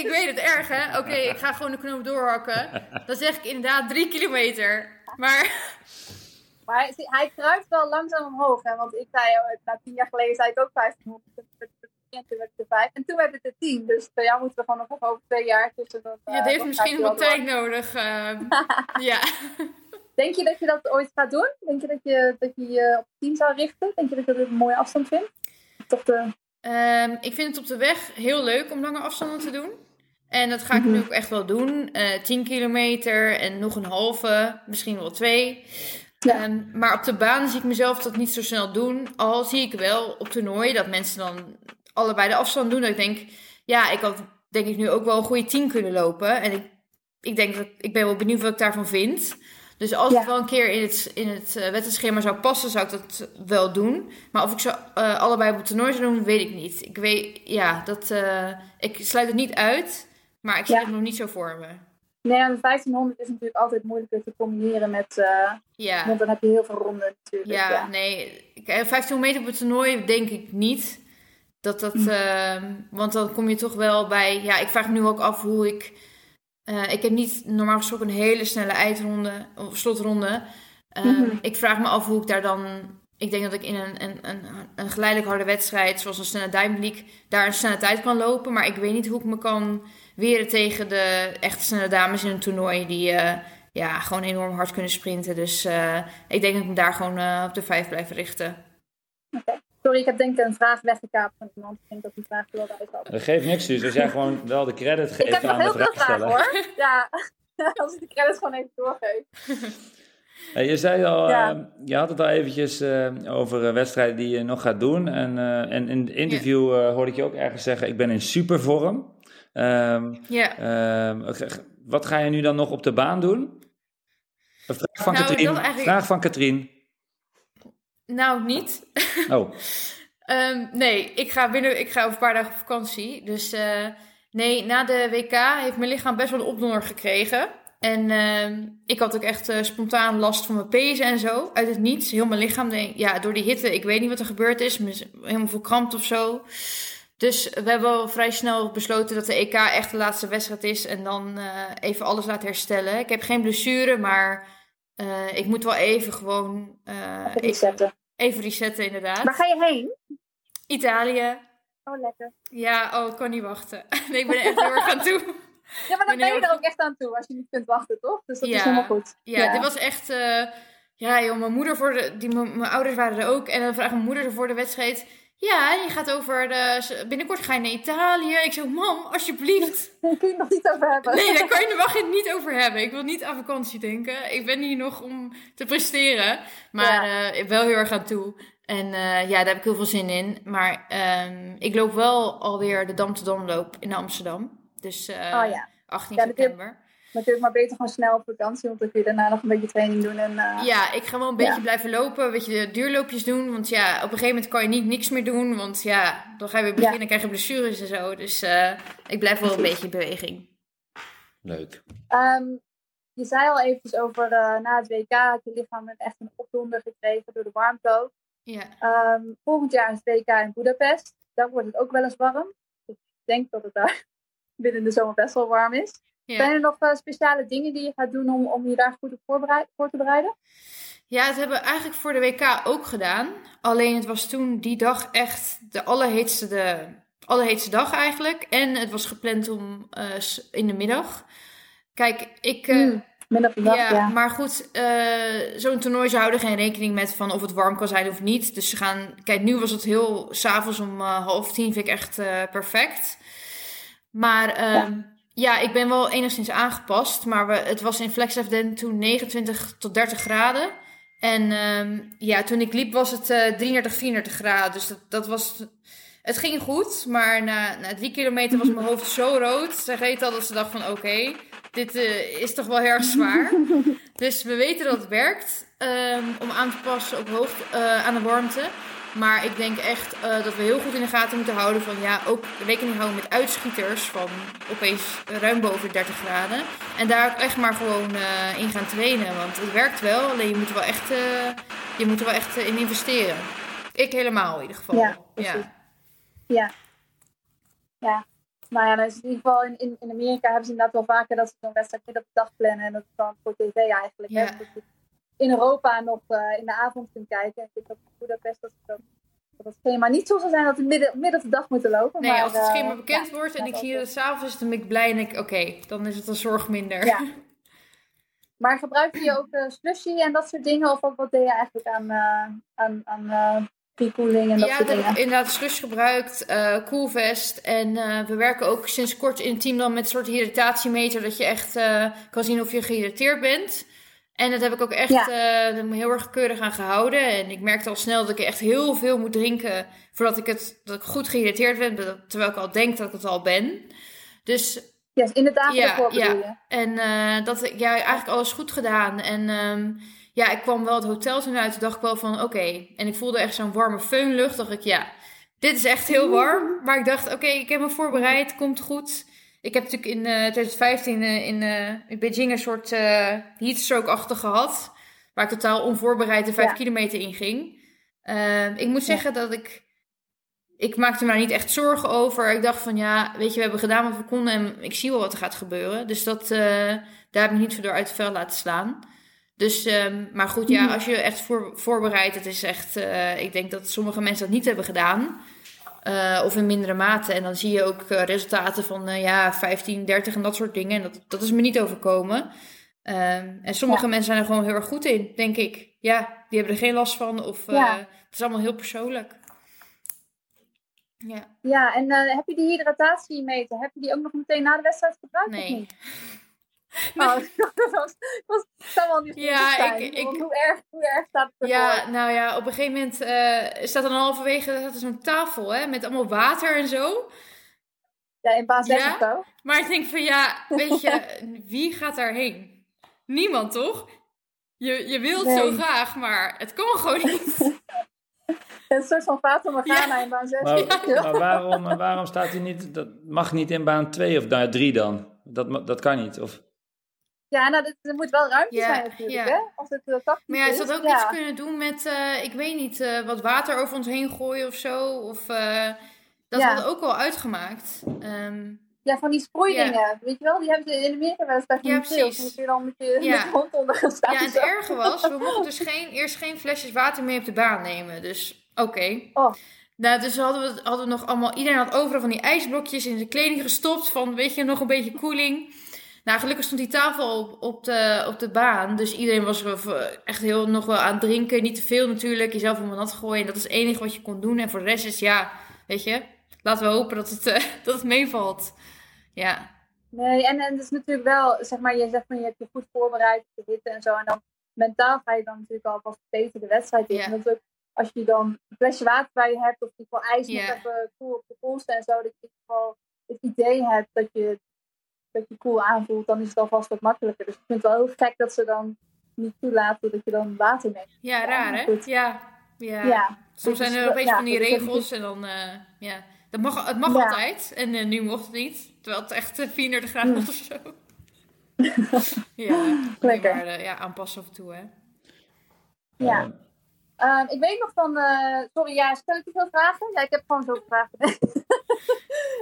ik weet het erg hè. Oké, okay, ik ga gewoon de knoop doorhakken. Dan zeg ik inderdaad drie kilometer. Maar... Maar hij, hij kruipt wel langzaam omhoog. Hè? Want ik zei, na tien jaar geleden zei ik ook vijftienhonderd. en toen werd het de vijf en toen werd het de tien. Dus bij jou moeten we gewoon nog over twee jaar tussen. Dat, uh, ja, dat heeft misschien nog wat tijd nodig. Uh, ja. Denk je dat je dat ooit gaat doen? Denk je dat je dat je, je op het team zou richten? Denk je dat je dat een mooie afstand vindt? Toch de... um, ik vind het op de weg heel leuk om lange afstanden te doen. En dat ga ik mm-hmm. nu ook echt wel doen. Uh, tien kilometer en nog een halve, misschien wel twee. Ja. Um, maar op de baan zie ik mezelf dat niet zo snel doen. Al zie ik wel op toernooi dat mensen dan allebei de afstand doen. Dat ik denk, ja, ik had denk ik nu ook wel een goede tien kunnen lopen. En ik, ik denk dat ik ben wel benieuwd wat ik daarvan vind. Dus als ja. het wel een keer in het, in het uh, wedstrijdschema zou passen, zou ik dat wel doen. Maar of ik ze uh, allebei op het toernooi zou doen, weet ik niet. Ik weet, ja, dat, uh, ik sluit het niet uit, maar ik zie ja. het nog niet zo voor me. Nee, en vijftienhonderd is natuurlijk altijd moeilijker te combineren met... Uh, ja. Want dan heb je heel veel ronden natuurlijk. Ja, ja. nee. vijftienhonderd meter op het toernooi denk ik niet. Dat dat, mm. uh, want dan kom je toch wel bij... Ja, ik vraag me nu ook af hoe ik... Uh, ik heb niet normaal gesproken een hele snelle eindronde of slotronde. Uh, mm-hmm. Ik vraag me af hoe ik daar dan... Ik denk dat ik in een, een, een, een geleidelijk harde wedstrijd, zoals een snelle Diamond League, daar een snelle tijd kan lopen. Maar ik weet niet hoe ik me kan weren tegen de echte snelle dames in een toernooi die uh, ja, gewoon enorm hard kunnen sprinten. Dus uh, ik denk dat ik me daar gewoon uh, op de vijf blijf richten. Okay. Sorry, ik heb denk ik een vraag weggekaapt van iemand. Ik denk dat die vraag er wel uit had. Dat geeft niks, dus als jij gewoon wel de credit geeft aan de vraag. Ik heb nog heel veel vragen hoor. Ja, als ik de credit gewoon even doorgeef. Hey, je zei al, ja. uh, je had het al eventjes uh, over wedstrijden die je nog gaat doen. En, uh, en in het interview uh, hoorde ik je ook ergens zeggen, ik ben in supervorm. Um, ja. um, wat ga je nu dan nog op de baan doen? Een vraag van nou, Katrien. Eigenlijk... Vraag van Katrien. Nou, niet. Oh. um, nee, ik ga, binnen, ik ga over een paar dagen op vakantie. Dus uh, nee, na de W K heeft mijn lichaam best wel een opdonder gekregen. En uh, ik had ook echt uh, spontaan last van mijn pezen en zo. Uit het niets. Heel mijn lichaam, denk, ja, door die hitte, ik weet niet wat er gebeurd is. Helemaal verkrampt of zo. Dus we hebben al vrij snel besloten dat de E K echt de laatste wedstrijd is. En dan uh, even alles laten herstellen. Ik heb geen blessure, maar uh, ik moet wel even gewoon... Uh, even resetten. Even resetten, inderdaad. Waar ga je heen? Italië. Oh, lekker. Ja, oh, ik kan niet wachten. Nee, ik ben er echt heel erg aan toe. Ja, maar dan ben je er ook echt aan toe als je niet kunt wachten, toch? Dus dat ja, is helemaal goed. Ja, ja. Dit was echt... Uh, ja, joh, mijn moeder voor de... Die, mijn, mijn ouders waren er ook. En dan vraagt mijn moeder er voor de wedstrijd... Ja, je gaat over de... Binnenkort ga je naar Italië. Ik zeg, mam, alsjeblieft. Daar kun je het nog niet over hebben. Nee, daar kan je, mag je het niet over hebben. Ik wil niet aan vakantie denken. Ik ben hier nog om te presteren. Maar ja. uh, wel heel erg aan toe. En uh, ja, daar heb ik heel veel zin in. Maar um, ik loop wel alweer de Dam te Domloop in Amsterdam. Dus uh, oh, ja. achttien september. Maar kun je maar beter gewoon snel op vakantie, want dan kun je daarna nog een beetje training doen. En, uh... ja, ik ga wel een beetje ja. blijven lopen, een beetje de duurloopjes doen. Want ja, op een gegeven moment kan je niet niks meer doen. Want ja, dan ga je weer beginnen, ja. krijg je blessures en zo. Dus uh, ik blijf wel een Precies. beetje in beweging. Leuk. Um, je zei al eventjes over uh, na het W K, had je lichaam echt een opdonder gekregen door de warmte ook. Ja. Um, volgend jaar is het W K in Budapest. Dan wordt het ook wel eens warm. Dus ik denk dat het daar binnen de zomer best wel warm is. Ja. Zijn er nog uh, speciale dingen die je gaat doen om, om je daar goed op voorbereid, voor te bereiden? Ja, dat hebben we eigenlijk voor de W K ook gedaan. Alleen het was toen die dag echt de allerheetste, de, allerheetste dag eigenlijk. En het was gepland om uh, in de middag. Kijk, ik... Uh, mm, middag dag, ja, ja. Maar goed, uh, zo'n toernooi, ze houden geen rekening met van of het warm kan zijn of niet. Dus ze gaan... Kijk, nu was het heel... 's avonds om uh, half tien vind ik echt uh, perfect. Maar... Uh, ja. Ja, ik ben wel enigszins aangepast. Maar we, het was in FlexFden toen negenentwintig tot dertig graden. En um, ja, toen ik liep was het uh, drieëndertig, vierendertig graden. Dus dat, dat was... Het ging goed, maar na, na drie kilometer was mijn hoofd zo rood. Ze reed al dat ze dacht van oké, okay, dit uh, is toch wel heel erg zwaar. Dus we weten dat het werkt um, om aan te passen op hoogte, uh, aan de warmte. Maar ik denk echt uh, dat we heel goed in de gaten moeten houden van ja, ook rekening houden met uitschieters van opeens ruim boven dertig graden. En daar ook echt maar gewoon uh, in gaan trainen. Want het werkt wel, alleen je moet er wel echt, uh, je moet er wel echt uh, in investeren. Ik helemaal in ieder geval. Ja, precies. Ja. Ja. Ja. Nou ja, dus in ieder geval in, in, in Amerika hebben ze inderdaad wel vaker dat ze zo'n wedstrijd op de dag plannen. En dat is dan voor tv eigenlijk. Ja. Hè? In Europa nog uh, in de avond kunt kijken. Ik denk dat Budapest dat Dat het schema niet zo zal zijn dat we midden, midden op de dag moeten lopen. Nee, maar, als het schema bekend uh, wordt en ja, ik zie het s'avonds, dan ben ik blij en ik, oké, okay, dan is het een zorg minder. Ja. Maar gebruikte je ook uh, slushy en dat soort dingen? Of wat, wat deed je eigenlijk aan, uh, aan, aan uh, pre-cooling en dat ja, soort dingen? Ja, ik heb inderdaad slush gebruikt, uh, koelvest. En uh, we werken ook sinds kort in het team dan met een soort hydratatiemeter. Dat je echt uh, kan zien of je gehydrateerd bent. En dat heb ik ook echt ja. uh, heel erg keurig aan gehouden. En ik merkte al snel dat ik echt heel veel moet drinken voordat ik, het, dat ik goed gehydrateerd ben. Terwijl ik al denk dat ik het al ben. Dus... Yes, in de dagen ja, ervoor bedoel je. Ja. En uh, dat ik ja, eigenlijk alles goed gedaan. En um, ja, ik kwam wel het hotel toen uit. Toen dacht ik wel van, oké. Okay. En ik voelde echt zo'n warme föhnlucht. Dacht ik, ja, dit is echt heel warm. Maar ik dacht, oké, okay, ik heb me voorbereid. Komt goed. Ik heb natuurlijk in uh, twintig vijftien uh, in, uh, in Beijing een soort uh, heatstroke-achtig gehad. Waar ik totaal onvoorbereid de vijf ja. kilometer in ging. Uh, ik moet ja. zeggen dat ik... Ik maakte me daar niet echt zorgen over. Ik dacht van ja, weet je, we hebben gedaan wat we konden en ik zie wel wat er gaat gebeuren. Dus dat, uh, daar heb ik niet verder uit het vel laten slaan. Dus, um, maar goed, ja, als je echt voor, voorbereidt, het is echt, uh, ik denk dat sommige mensen dat niet hebben gedaan. Uh, of in mindere mate. En dan zie je ook uh, resultaten van uh, ja, vijftien, dertig en dat soort dingen. En dat, dat is me niet overkomen. Uh, en sommige ja. mensen zijn er gewoon heel erg goed in, denk ik. Ja, die hebben er geen last van. Of uh, ja. het is allemaal heel persoonlijk. Ja, ja en uh, heb je die hydratatiemeter, heb je die ook nog meteen na de wedstrijd gebruikt? Nee. Of niet? Nee. Oh, dat was, dat zou wel niet goed ja, zijn. Ik, ik, hoe, erg, hoe erg staat het ervoor? Ja, nou ja, op een gegeven moment uh, staat er dan halverwege staat er zo'n tafel hè, met allemaal water en zo. Ja, in baas ja, toch? Maar ik denk van ja, weet je, wie gaat daarheen? Niemand toch? Je, je wilt nee. zo graag, maar het kan gewoon niet. Een soort van Fata Morgana ja. in baan zes. Maar, ja. maar waarom, waarom staat hij niet... Dat mag niet in baan twee of naar drie dan? Dat, dat kan niet, of... Ja, nou, dat, er moet wel ruimte ja, zijn natuurlijk, ja. hè? Als het, dat maar ja, is dat ook ja. iets kunnen doen met... Uh, ik weet niet, uh, wat water over ons heen gooien of zo? Of, uh, dat ja. hadden ook al uitgemaakt. Um, ja, van die sproeidingen, ja. weet je wel? Die hebben ze in Amerika wel eens bij ja, precies. Dan moet je dan met je ja. hond onder gaan staan. Ja, en het erge was, we mochten dus geen, eerst geen flesjes water meer op de baan nemen, dus... Oké. Okay. Oh. Nou, dus hadden we, hadden we nog allemaal... Iedereen had overal van die ijsblokjes in zijn kleding gestopt. Van, weet je, nog een beetje koeling. Nou, gelukkig stond die tafel op, op, de, op de baan. Dus iedereen was echt heel nog wel aan het drinken. Niet te veel natuurlijk. Jezelf om nat gooien. En dat is het enige wat je kon doen. En voor de rest is, ja, weet je... Laten we hopen dat het, uh, dat het meevalt. Ja. Nee, en, en het is natuurlijk wel... Zeg maar, je zegt van, je hebt je goed voorbereid. Je hitte en zo. En dan mentaal ga je dan natuurlijk al pas beter de wedstrijd in. Ja. Dat is ook... Als je dan een flesje water bij je hebt, of in ieder geval ijs moet yeah. hebben, koel op de koelste en zo, dat je in ieder geval het idee hebt dat je dat je koel aanvoelt, dan is het alvast wat makkelijker. Dus ik vind het wel heel gek dat ze dan niet toelaten dat je dan water neemt. Ja, ja raar hè? Ja, ja. ja. Soms zijn er opeens ja, van die regels en dan, uh, ja. Dat mag, het mag ja. altijd en uh, nu mocht het niet, terwijl het echt uh, vierendertig graden mm. was of zo. ja, lekker. Maar, uh, ja, aanpassen af en toe hè. Ja. Uh, Uh, ik weet nog van... Uh, sorry, ja, stel ik te veel vragen? Ja, ik heb gewoon zoveel vragen.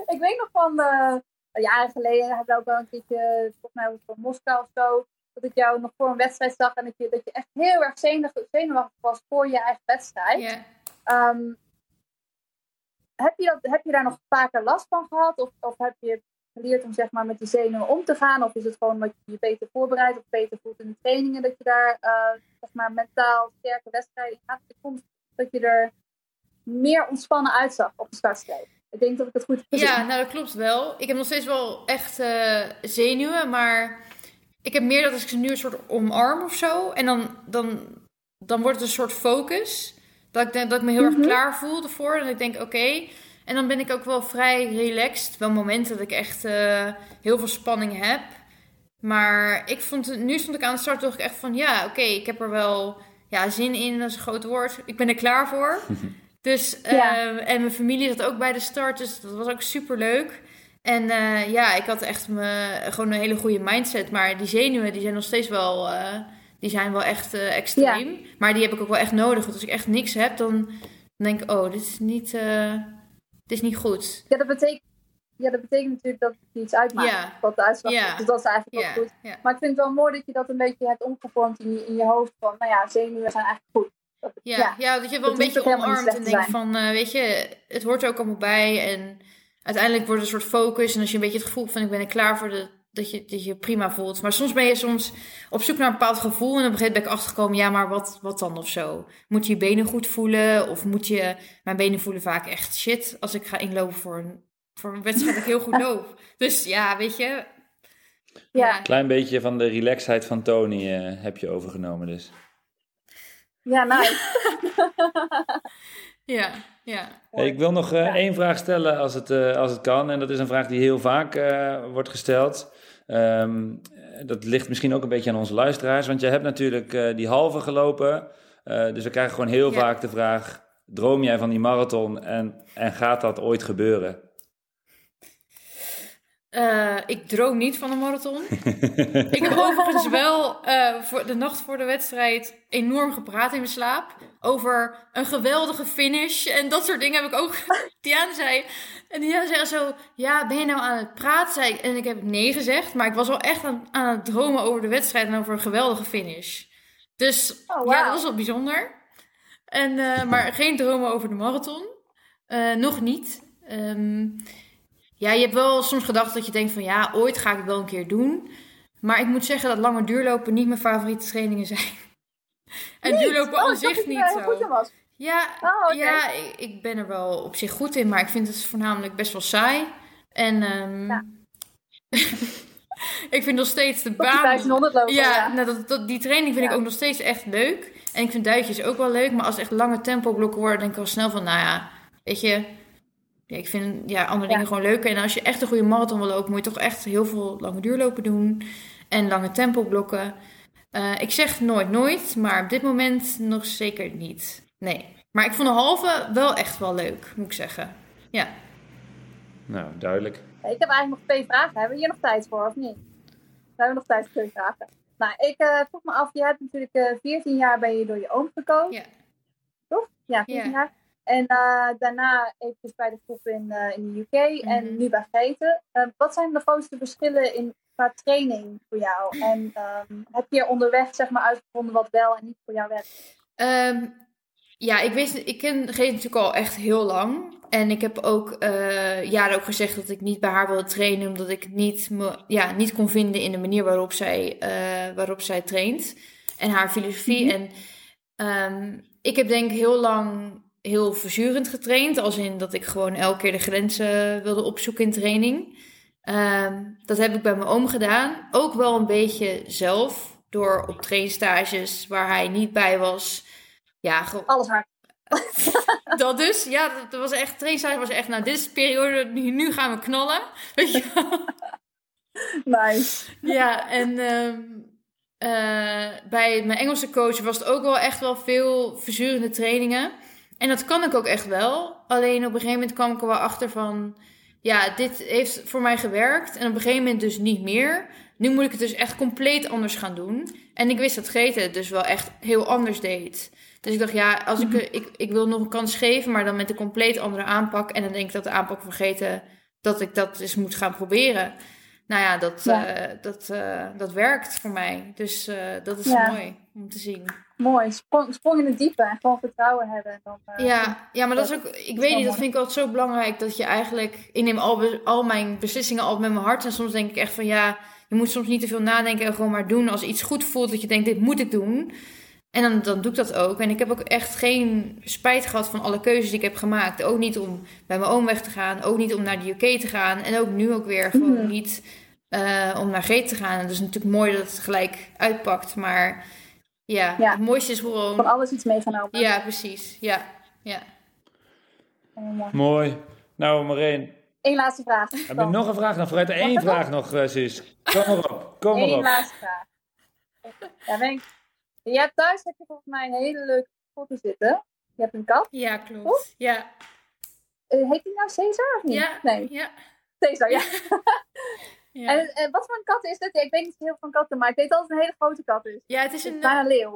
Ik weet nog van... Uh, jaren geleden had ik ook wel een keertje... Volgens mij was het van Moskou of zo... Dat ik jou nog voor een wedstrijd zag... En dat je, dat je echt heel erg zenuwachtig, zenuwachtig was... Voor je eigen wedstrijd. Yeah. Um, heb, je dat, heb je daar nog vaker last van gehad? Of, of heb je geleerd om zeg maar met die zenuwen om te gaan? Of is het gewoon dat je je beter voorbereidt... Of beter voelt in de trainingen... Dat je daar... Uh, zeg maar mentaal sterke wedstrijden gaat de komst dat je er meer ontspannen uitzag op de startstreep. Ik denk dat ik het goed heb gezien. Ja, nou dat klopt wel. Ik heb nog steeds wel echt uh, zenuwen, maar ik heb meer dat als ik ze nu een soort omarm of zo en dan, dan, dan wordt het een soort focus dat ik, dat ik me heel mm-hmm. erg klaar voel ervoor en ik denk oké. Okay. En dan ben ik ook wel vrij relaxed. Wel momenten dat ik echt uh, heel veel spanning heb. Maar ik vond, nu stond ik aan de start, dacht ik echt van... Ja, oké, okay, ik heb er wel ja, zin in, dat is een groot woord. Ik ben er klaar voor. Dus, ja. uh, en mijn familie zat ook bij de start, dus dat was ook superleuk. En uh, ja, ik had echt me, gewoon een hele goede mindset. Maar die zenuwen, die zijn nog steeds wel... Uh, die zijn wel echt uh, extreem. Ja. Maar die heb ik ook wel echt nodig. Want als ik echt niks heb, dan, dan denk ik... Oh, dit is niet, uh, dit is niet goed. Ja, dat betekent... Ja, dat betekent natuurlijk dat het iets uitmaakt yeah. wat de uitslag yeah. is. Dus dat is eigenlijk wel yeah. goed. Yeah. Maar ik vind het wel mooi dat je dat een beetje hebt omgevormd in je, in je hoofd. Van, nou ja, zenuwen zijn eigenlijk goed. Ja, ja, ja, dat je wel dat een beetje omarmt en denkt van, uh, weet je, het hoort er ook allemaal bij. En uiteindelijk wordt het een soort focus. En als je een beetje het gevoel van, ik ben er klaar voor, de, dat, je, dat je prima voelt. Maar soms ben je soms op zoek naar een bepaald gevoel. En op een gegeven moment ben ik achtergekomen, ja, maar wat, wat dan of zo? Moet je je benen goed voelen? Of moet je, mijn benen voelen vaak echt shit als ik ga inlopen voor een, voor een wedstrijd dat ik heel goed loop. Dus ja, weet je. Ja. Een klein beetje van de relaxedheid van Tony uh, heb je overgenomen dus. Ja, nice. ja, ja. Hey, ik wil nog uh, ja. één vraag stellen als het, uh, als het kan. En dat is een vraag die heel vaak uh, wordt gesteld. Um, dat ligt misschien ook een beetje aan onze luisteraars. Want jij hebt natuurlijk uh, die halve gelopen. Uh, dus we krijgen gewoon heel ja. vaak de vraag, droom jij van die marathon en, en gaat dat ooit gebeuren? Uh, ik droom niet van een marathon. Ik heb overigens wel uh, voor de nacht voor de wedstrijd enorm gepraat in mijn slaap. Over een geweldige finish en dat soort dingen heb ik ook. Diana zei, en Diana zei zo, ja, ben je nou aan het praten? Zei ik, en ik heb nee gezegd, maar ik was wel echt aan, aan het dromen over de wedstrijd en over een geweldige finish. Dus oh, wow. ja, dat was wel bijzonder. En, uh, maar geen dromen over de marathon. Uh, nog niet. Um, Ja, je hebt wel soms gedacht dat je denkt van ja, ooit ga ik het wel een keer doen. Maar ik moet zeggen dat lange duurlopen niet mijn favoriete trainingen zijn. En niet? duurlopen oh, op zich niet zo. Goed was. Ja, oh, okay. ja ik, ik ben er wel op zich goed in, maar ik vind het voornamelijk best wel saai. En um, ja. ik vind nog steeds de baan... Die lopen, ja, ja. Nou, dat, dat, die training vind ja. ik ook nog steeds echt leuk. En ik vind duitjes ook wel leuk, maar als het echt lange tempoblokken worden, denk ik al snel van nou ja, weet je... Ja, ik vind ja, andere dingen ja. gewoon leuker. En als je echt een goede marathon wil lopen, moet je toch echt heel veel lange duurlopen doen. En lange tempoblokken. Uh, ik zeg nooit nooit, maar op dit moment nog zeker niet. Nee. Maar ik vond de halve wel echt wel leuk, moet ik zeggen. Ja. Nou, duidelijk. Ja, ik heb eigenlijk nog twee vragen. Hebben we hier nog tijd voor, of niet? We hebben nog tijd voor twee vragen. Nou, ik uh, vroeg me af, je hebt natuurlijk uh, veertien jaar ben je door je oom gekomen. Ja. Toch? Ja, veertien ja. jaar. En uh, daarna eventjes bij de groep in, uh, in de U K mm-hmm. en nu bij Grete. Uh, wat zijn de grootste verschillen in, qua training voor jou? En um, heb je onderweg zeg maar, uitgevonden wat wel en niet voor jou werkt? Um, ja, ik, wist, ik ken Grete natuurlijk al echt heel lang. En ik heb ook uh, jaren ook gezegd dat ik niet bij haar wilde trainen. Omdat ik niet, me, ja, niet kon vinden in de manier waarop zij, uh, waarop zij traint. En haar filosofie. Mm-hmm. En um, ik heb denk ik heel lang... heel verzurend getraind. Als in dat ik gewoon elke keer de grenzen wilde opzoeken in training. Um, dat heb ik bij mijn oom gedaan. Ook wel een beetje zelf. Door op trainstages waar hij niet bij was. Ja, ge- Alles hard. dat dus. Ja, dat was echt, trainstage was echt, nou dit is de periode, nu gaan we knallen. Weet je wel? Nice. Ja, en... Um, uh, bij mijn Engelse coach was het ook wel echt wel veel verzurende trainingen. En dat kan ik ook echt wel. Alleen op een gegeven moment kwam ik er wel achter van... ja, dit heeft voor mij gewerkt. En op een gegeven moment dus niet meer. Nu moet ik het dus echt compleet anders gaan doen. En ik wist dat Grete het dus wel echt heel anders deed. Dus ik dacht, ja, als ik, ik, ik wil nog een kans geven... maar dan met een compleet andere aanpak. En dan denk ik dat de aanpak van Grete... dat ik dat eens moet gaan proberen. Nou ja, dat, ja. Uh, dat, uh, dat werkt voor mij. Dus uh, dat is ja. mooi om te zien. Mooi, sprong, sprong in het diepe en gewoon vertrouwen hebben. Dan, uh, ja, ja, maar dat, dat is ook, ik weet niet, mooi. Dat vind ik altijd zo belangrijk dat je eigenlijk, ik neem al, be, al mijn beslissingen al met mijn hart en soms denk ik echt van ja, je moet soms niet te veel nadenken en gewoon maar doen als iets goed voelt dat je denkt dit moet ik doen. En dan, dan doe ik dat ook. En ik heb ook echt geen spijt gehad van alle keuzes die ik heb gemaakt. Ook niet om bij mijn oom weg te gaan, ook niet om naar de U K te gaan en ook nu ook weer gewoon mm. niet uh, om naar Grete te gaan. En dat is natuurlijk mooi dat het gelijk uitpakt, maar... Ja, ja, het mooiste is gewoon... Van alles iets meegenomen. Ja, precies. Ja, ja. Oh, ja. Mooi. Nou, Maureen. Eén laatste vraag. Heb je nog een vraag? Dan vooruit één vraag nog, Suus. Kom maar op. Kom maar op. Eén laatste vraag. Ja, ben ik... Jij hebt thuis heb je volgens mij een hele leuke foto zitten. Je hebt een kat. Ja, klopt. Goed? Ja. Uh, heet die nou Caesar of niet? Ja. Nee. Ja. Caesar, ja. Ja. En, en wat voor een kat is dit? Ik weet niet heel veel van katten, maar ik weet altijd een hele grote kat is. Ja, het is een, bijna een leeuw.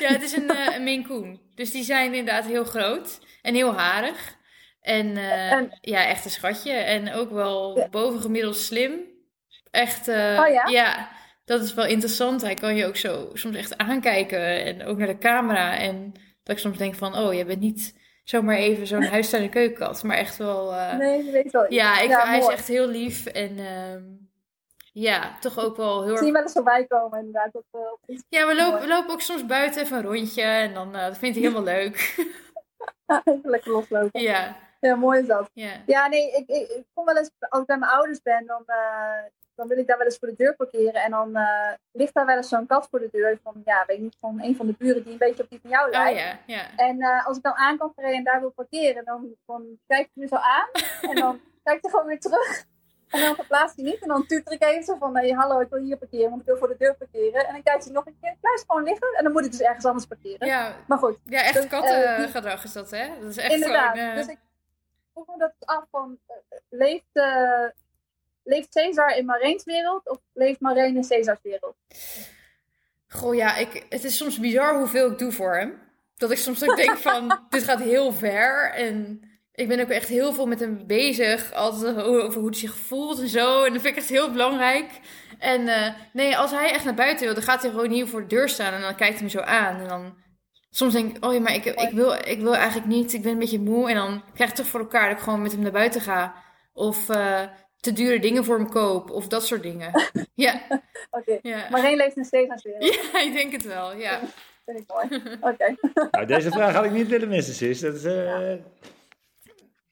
ja, het is een, een Maine Coon. Dus die zijn inderdaad heel groot en heel harig. En, uh, en ja, echt een schatje. En ook wel ja. bovengemiddeld slim. Echt, uh, oh, ja? ja, dat is wel interessant. Hij kan je ook zo soms echt aankijken en ook naar de camera. En Dat ik soms denk van, oh, je bent niet zomaar even zo'n huis en keukenkat. Maar echt wel... Uh... Nee, je weet wel. Ja, ik, ja hij mooi. Is echt heel lief. En um, ja, toch ook wel heel erg... Ik zie hem wel eens voorbij komen inderdaad. Dat, uh, ja, we lopen, we lopen ook soms buiten even een rondje. En dan uh, dat vind ik helemaal leuk. Even lekker loslopen. Ja. Ja, mooi is dat. Yeah. Ja, nee, ik, ik, ik kom wel eens... Als ik bij mijn ouders ben, dan... Uh, Dan wil ik daar wel eens voor de deur parkeren. En dan uh, ligt daar wel eens zo'n kat voor de deur. Van, ja, weet ik niet, van een van de buren die een beetje op die van jou lijkt. Oh, yeah, yeah. En uh, als ik dan aan kan rijden en daar wil parkeren, dan, dan kijkt hij me zo aan. En dan kijkt hij gewoon weer terug. En dan verplaatst hij niet. En dan tuter ik even zo van, hey, hallo, ik wil hier parkeren, want ik wil voor de deur parkeren. En dan kijkt hij nog een keer, blijft gewoon liggen. En dan moet ik dus ergens anders parkeren. Ja, maar goed. Ja, echt dus, kattengedrag uh, is dat, hè? Dat is echt inderdaad. Gewoon, uh... Dus ik vroeg me dat af van, uh, leeft... Uh, Leeft Caesar in Maureen's wereld of leeft Maureen in Caesar's wereld? Goh ja, ik, het is soms bizar hoeveel ik doe voor hem. Dat ik soms ook denk van, dit gaat heel ver. En ik ben ook echt heel veel met hem bezig. Altijd over hoe hij zich voelt en zo. En dat vind ik echt heel belangrijk. En uh, nee, als hij echt naar buiten wil, dan gaat hij gewoon hier voor de deur staan. En dan kijkt hij me zo aan. En dan soms denk ik, oh ja, maar ik, ik, wil, ik wil eigenlijk niet. Ik ben een beetje moe. En dan krijg ik toch voor elkaar dat ik gewoon met hem naar buiten ga. Of... Uh, te dure dingen voor hem koop. Of dat soort dingen. Ja. Oké. Okay. Ja. Maureen leeft nog steeds aan het weer. Ja, ik denk het wel. Ja. Dat vind ik mooi. Oké. Okay. Nou, deze vraag had ik niet willen missen, sis. Dat is... Uh... Ja.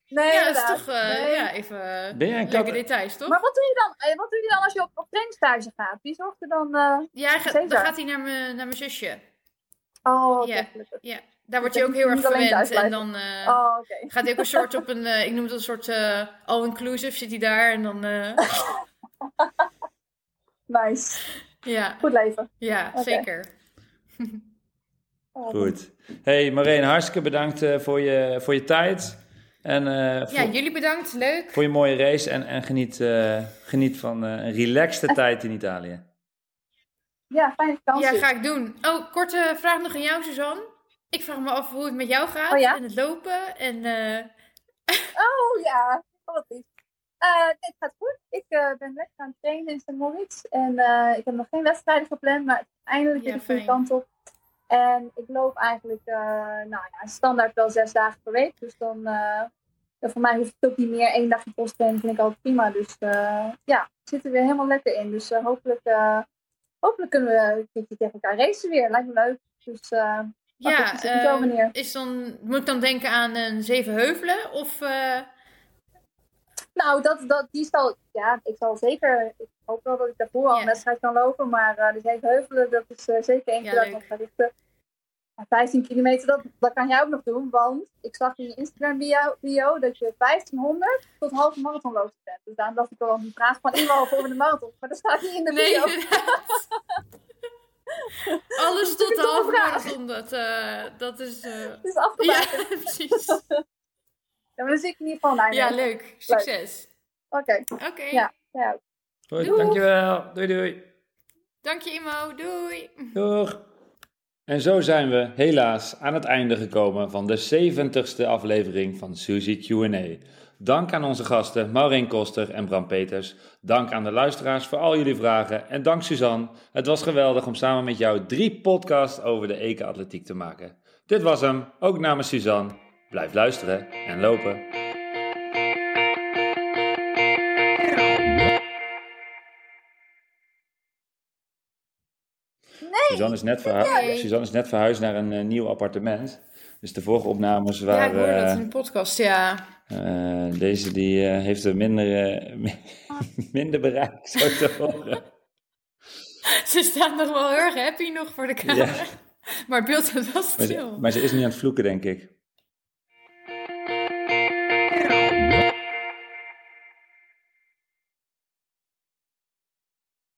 Nee, ja, dat is toch... Uh, nee. Ja, even uh, leuke kat... details, toch? Maar wat doe je dan, wat doe je dan als je op, op trainingstage gaat? Wie zorgt er dan... Uh, ja, ga, dan gaat hij naar mijn zusje. Oh, ja. Ja. Daar word je ook heel erg verwend. En dan uh, oh, okay. gaat hij ook een soort op een... Uh, ik noem het een soort uh, all-inclusive. Zit hij daar en dan... Uh... nice. Ja. Goed leven. Ja, okay. Zeker. Goed. Hey Maureen, hartstikke bedankt uh, voor, je, voor je tijd. En, uh, voor, ja, jullie bedankt. Leuk. Voor je mooie race. En, en geniet, uh, geniet van uh, een relaxte tijd in Italië. Ja, fijne vakantie. Ja, ga ik doen. Oh, korte vraag nog aan jou, Suzanne. Ik vraag me af hoe het met jou gaat. Oh, ja? En het lopen. En, uh... oh ja, wat lief. Uh, het gaat goed. Ik uh, ben lekker aan het trainen in Saint Moritz. En uh, ik heb nog geen wedstrijden gepland. Maar eindelijk ja, is de kant op. En ik loop eigenlijk uh, nou, ja, standaard wel zes dagen per week. Dus dan uh, voor mij hoeft het ook niet meer. Eén dagje posttrainen vind ik altijd prima. Dus uh, ja, ik zit er weer helemaal lekker in. Dus uh, hopelijk, uh, hopelijk kunnen we tegen elkaar racen weer. Lijkt me leuk. Dus... Uh, Ja, oh, uh, is dan, moet ik dan denken aan een Zevenheuvelen? Of, uh... Nou, dat, dat, die zal, ja, ik zal zeker... Ik hoop wel dat ik daarvoor al een wedstrijd kan lopen. Maar uh, de Zevenheuvelen, dat is uh, zeker één keer dat ik ga richten. vijftien kilometer, dat, dat kan jij ook nog doen. Want ik zag in je Instagram bio, bio dat je vijftienhonderd tot halve marathon loopt bent. Dus daarom dacht ik al aan die vraag van inloop over de marathon. Maar dat staat niet in de video. Nee, alles tot de halve marathon, dat, uh, dat is... Uh... Het is afgemaakt. Ja, precies. Ja, maar dan zie ik in ieder geval naar. Ja, leuk. Succes. Oké. Okay. Oké. Okay. Ja. Ja. Goed, doeg. Dankjewel. Doei, doei. Dank je, Imo. Doei. Doeg. En zo zijn we helaas aan het einde gekomen van de zeventigste aflevering van Suzy Q en A. Dank aan onze gasten Maureen Koster en Bram Peters. Dank aan de luisteraars voor al jullie vragen. En dank Suzanne. Het was geweldig om samen met jou drie podcasts over de E K-atletiek te maken. Dit was hem, ook namens Suzanne. Blijf luisteren en lopen. Nee. Suzanne is net verhu- nee. Suzanne is net verhuisd naar een uh, nieuw appartement. Dus de vorige opnames waren... Ja, ik hoorde dat in de podcast, ja. Uh, deze die uh, heeft er minder, uh, mi- minder bereik, zo te horen. Ze staat nog wel heel erg happy nog voor de camera. Ja. Maar het beeld was stil. Maar ze, maar ze is niet aan het vloeken, denk ik.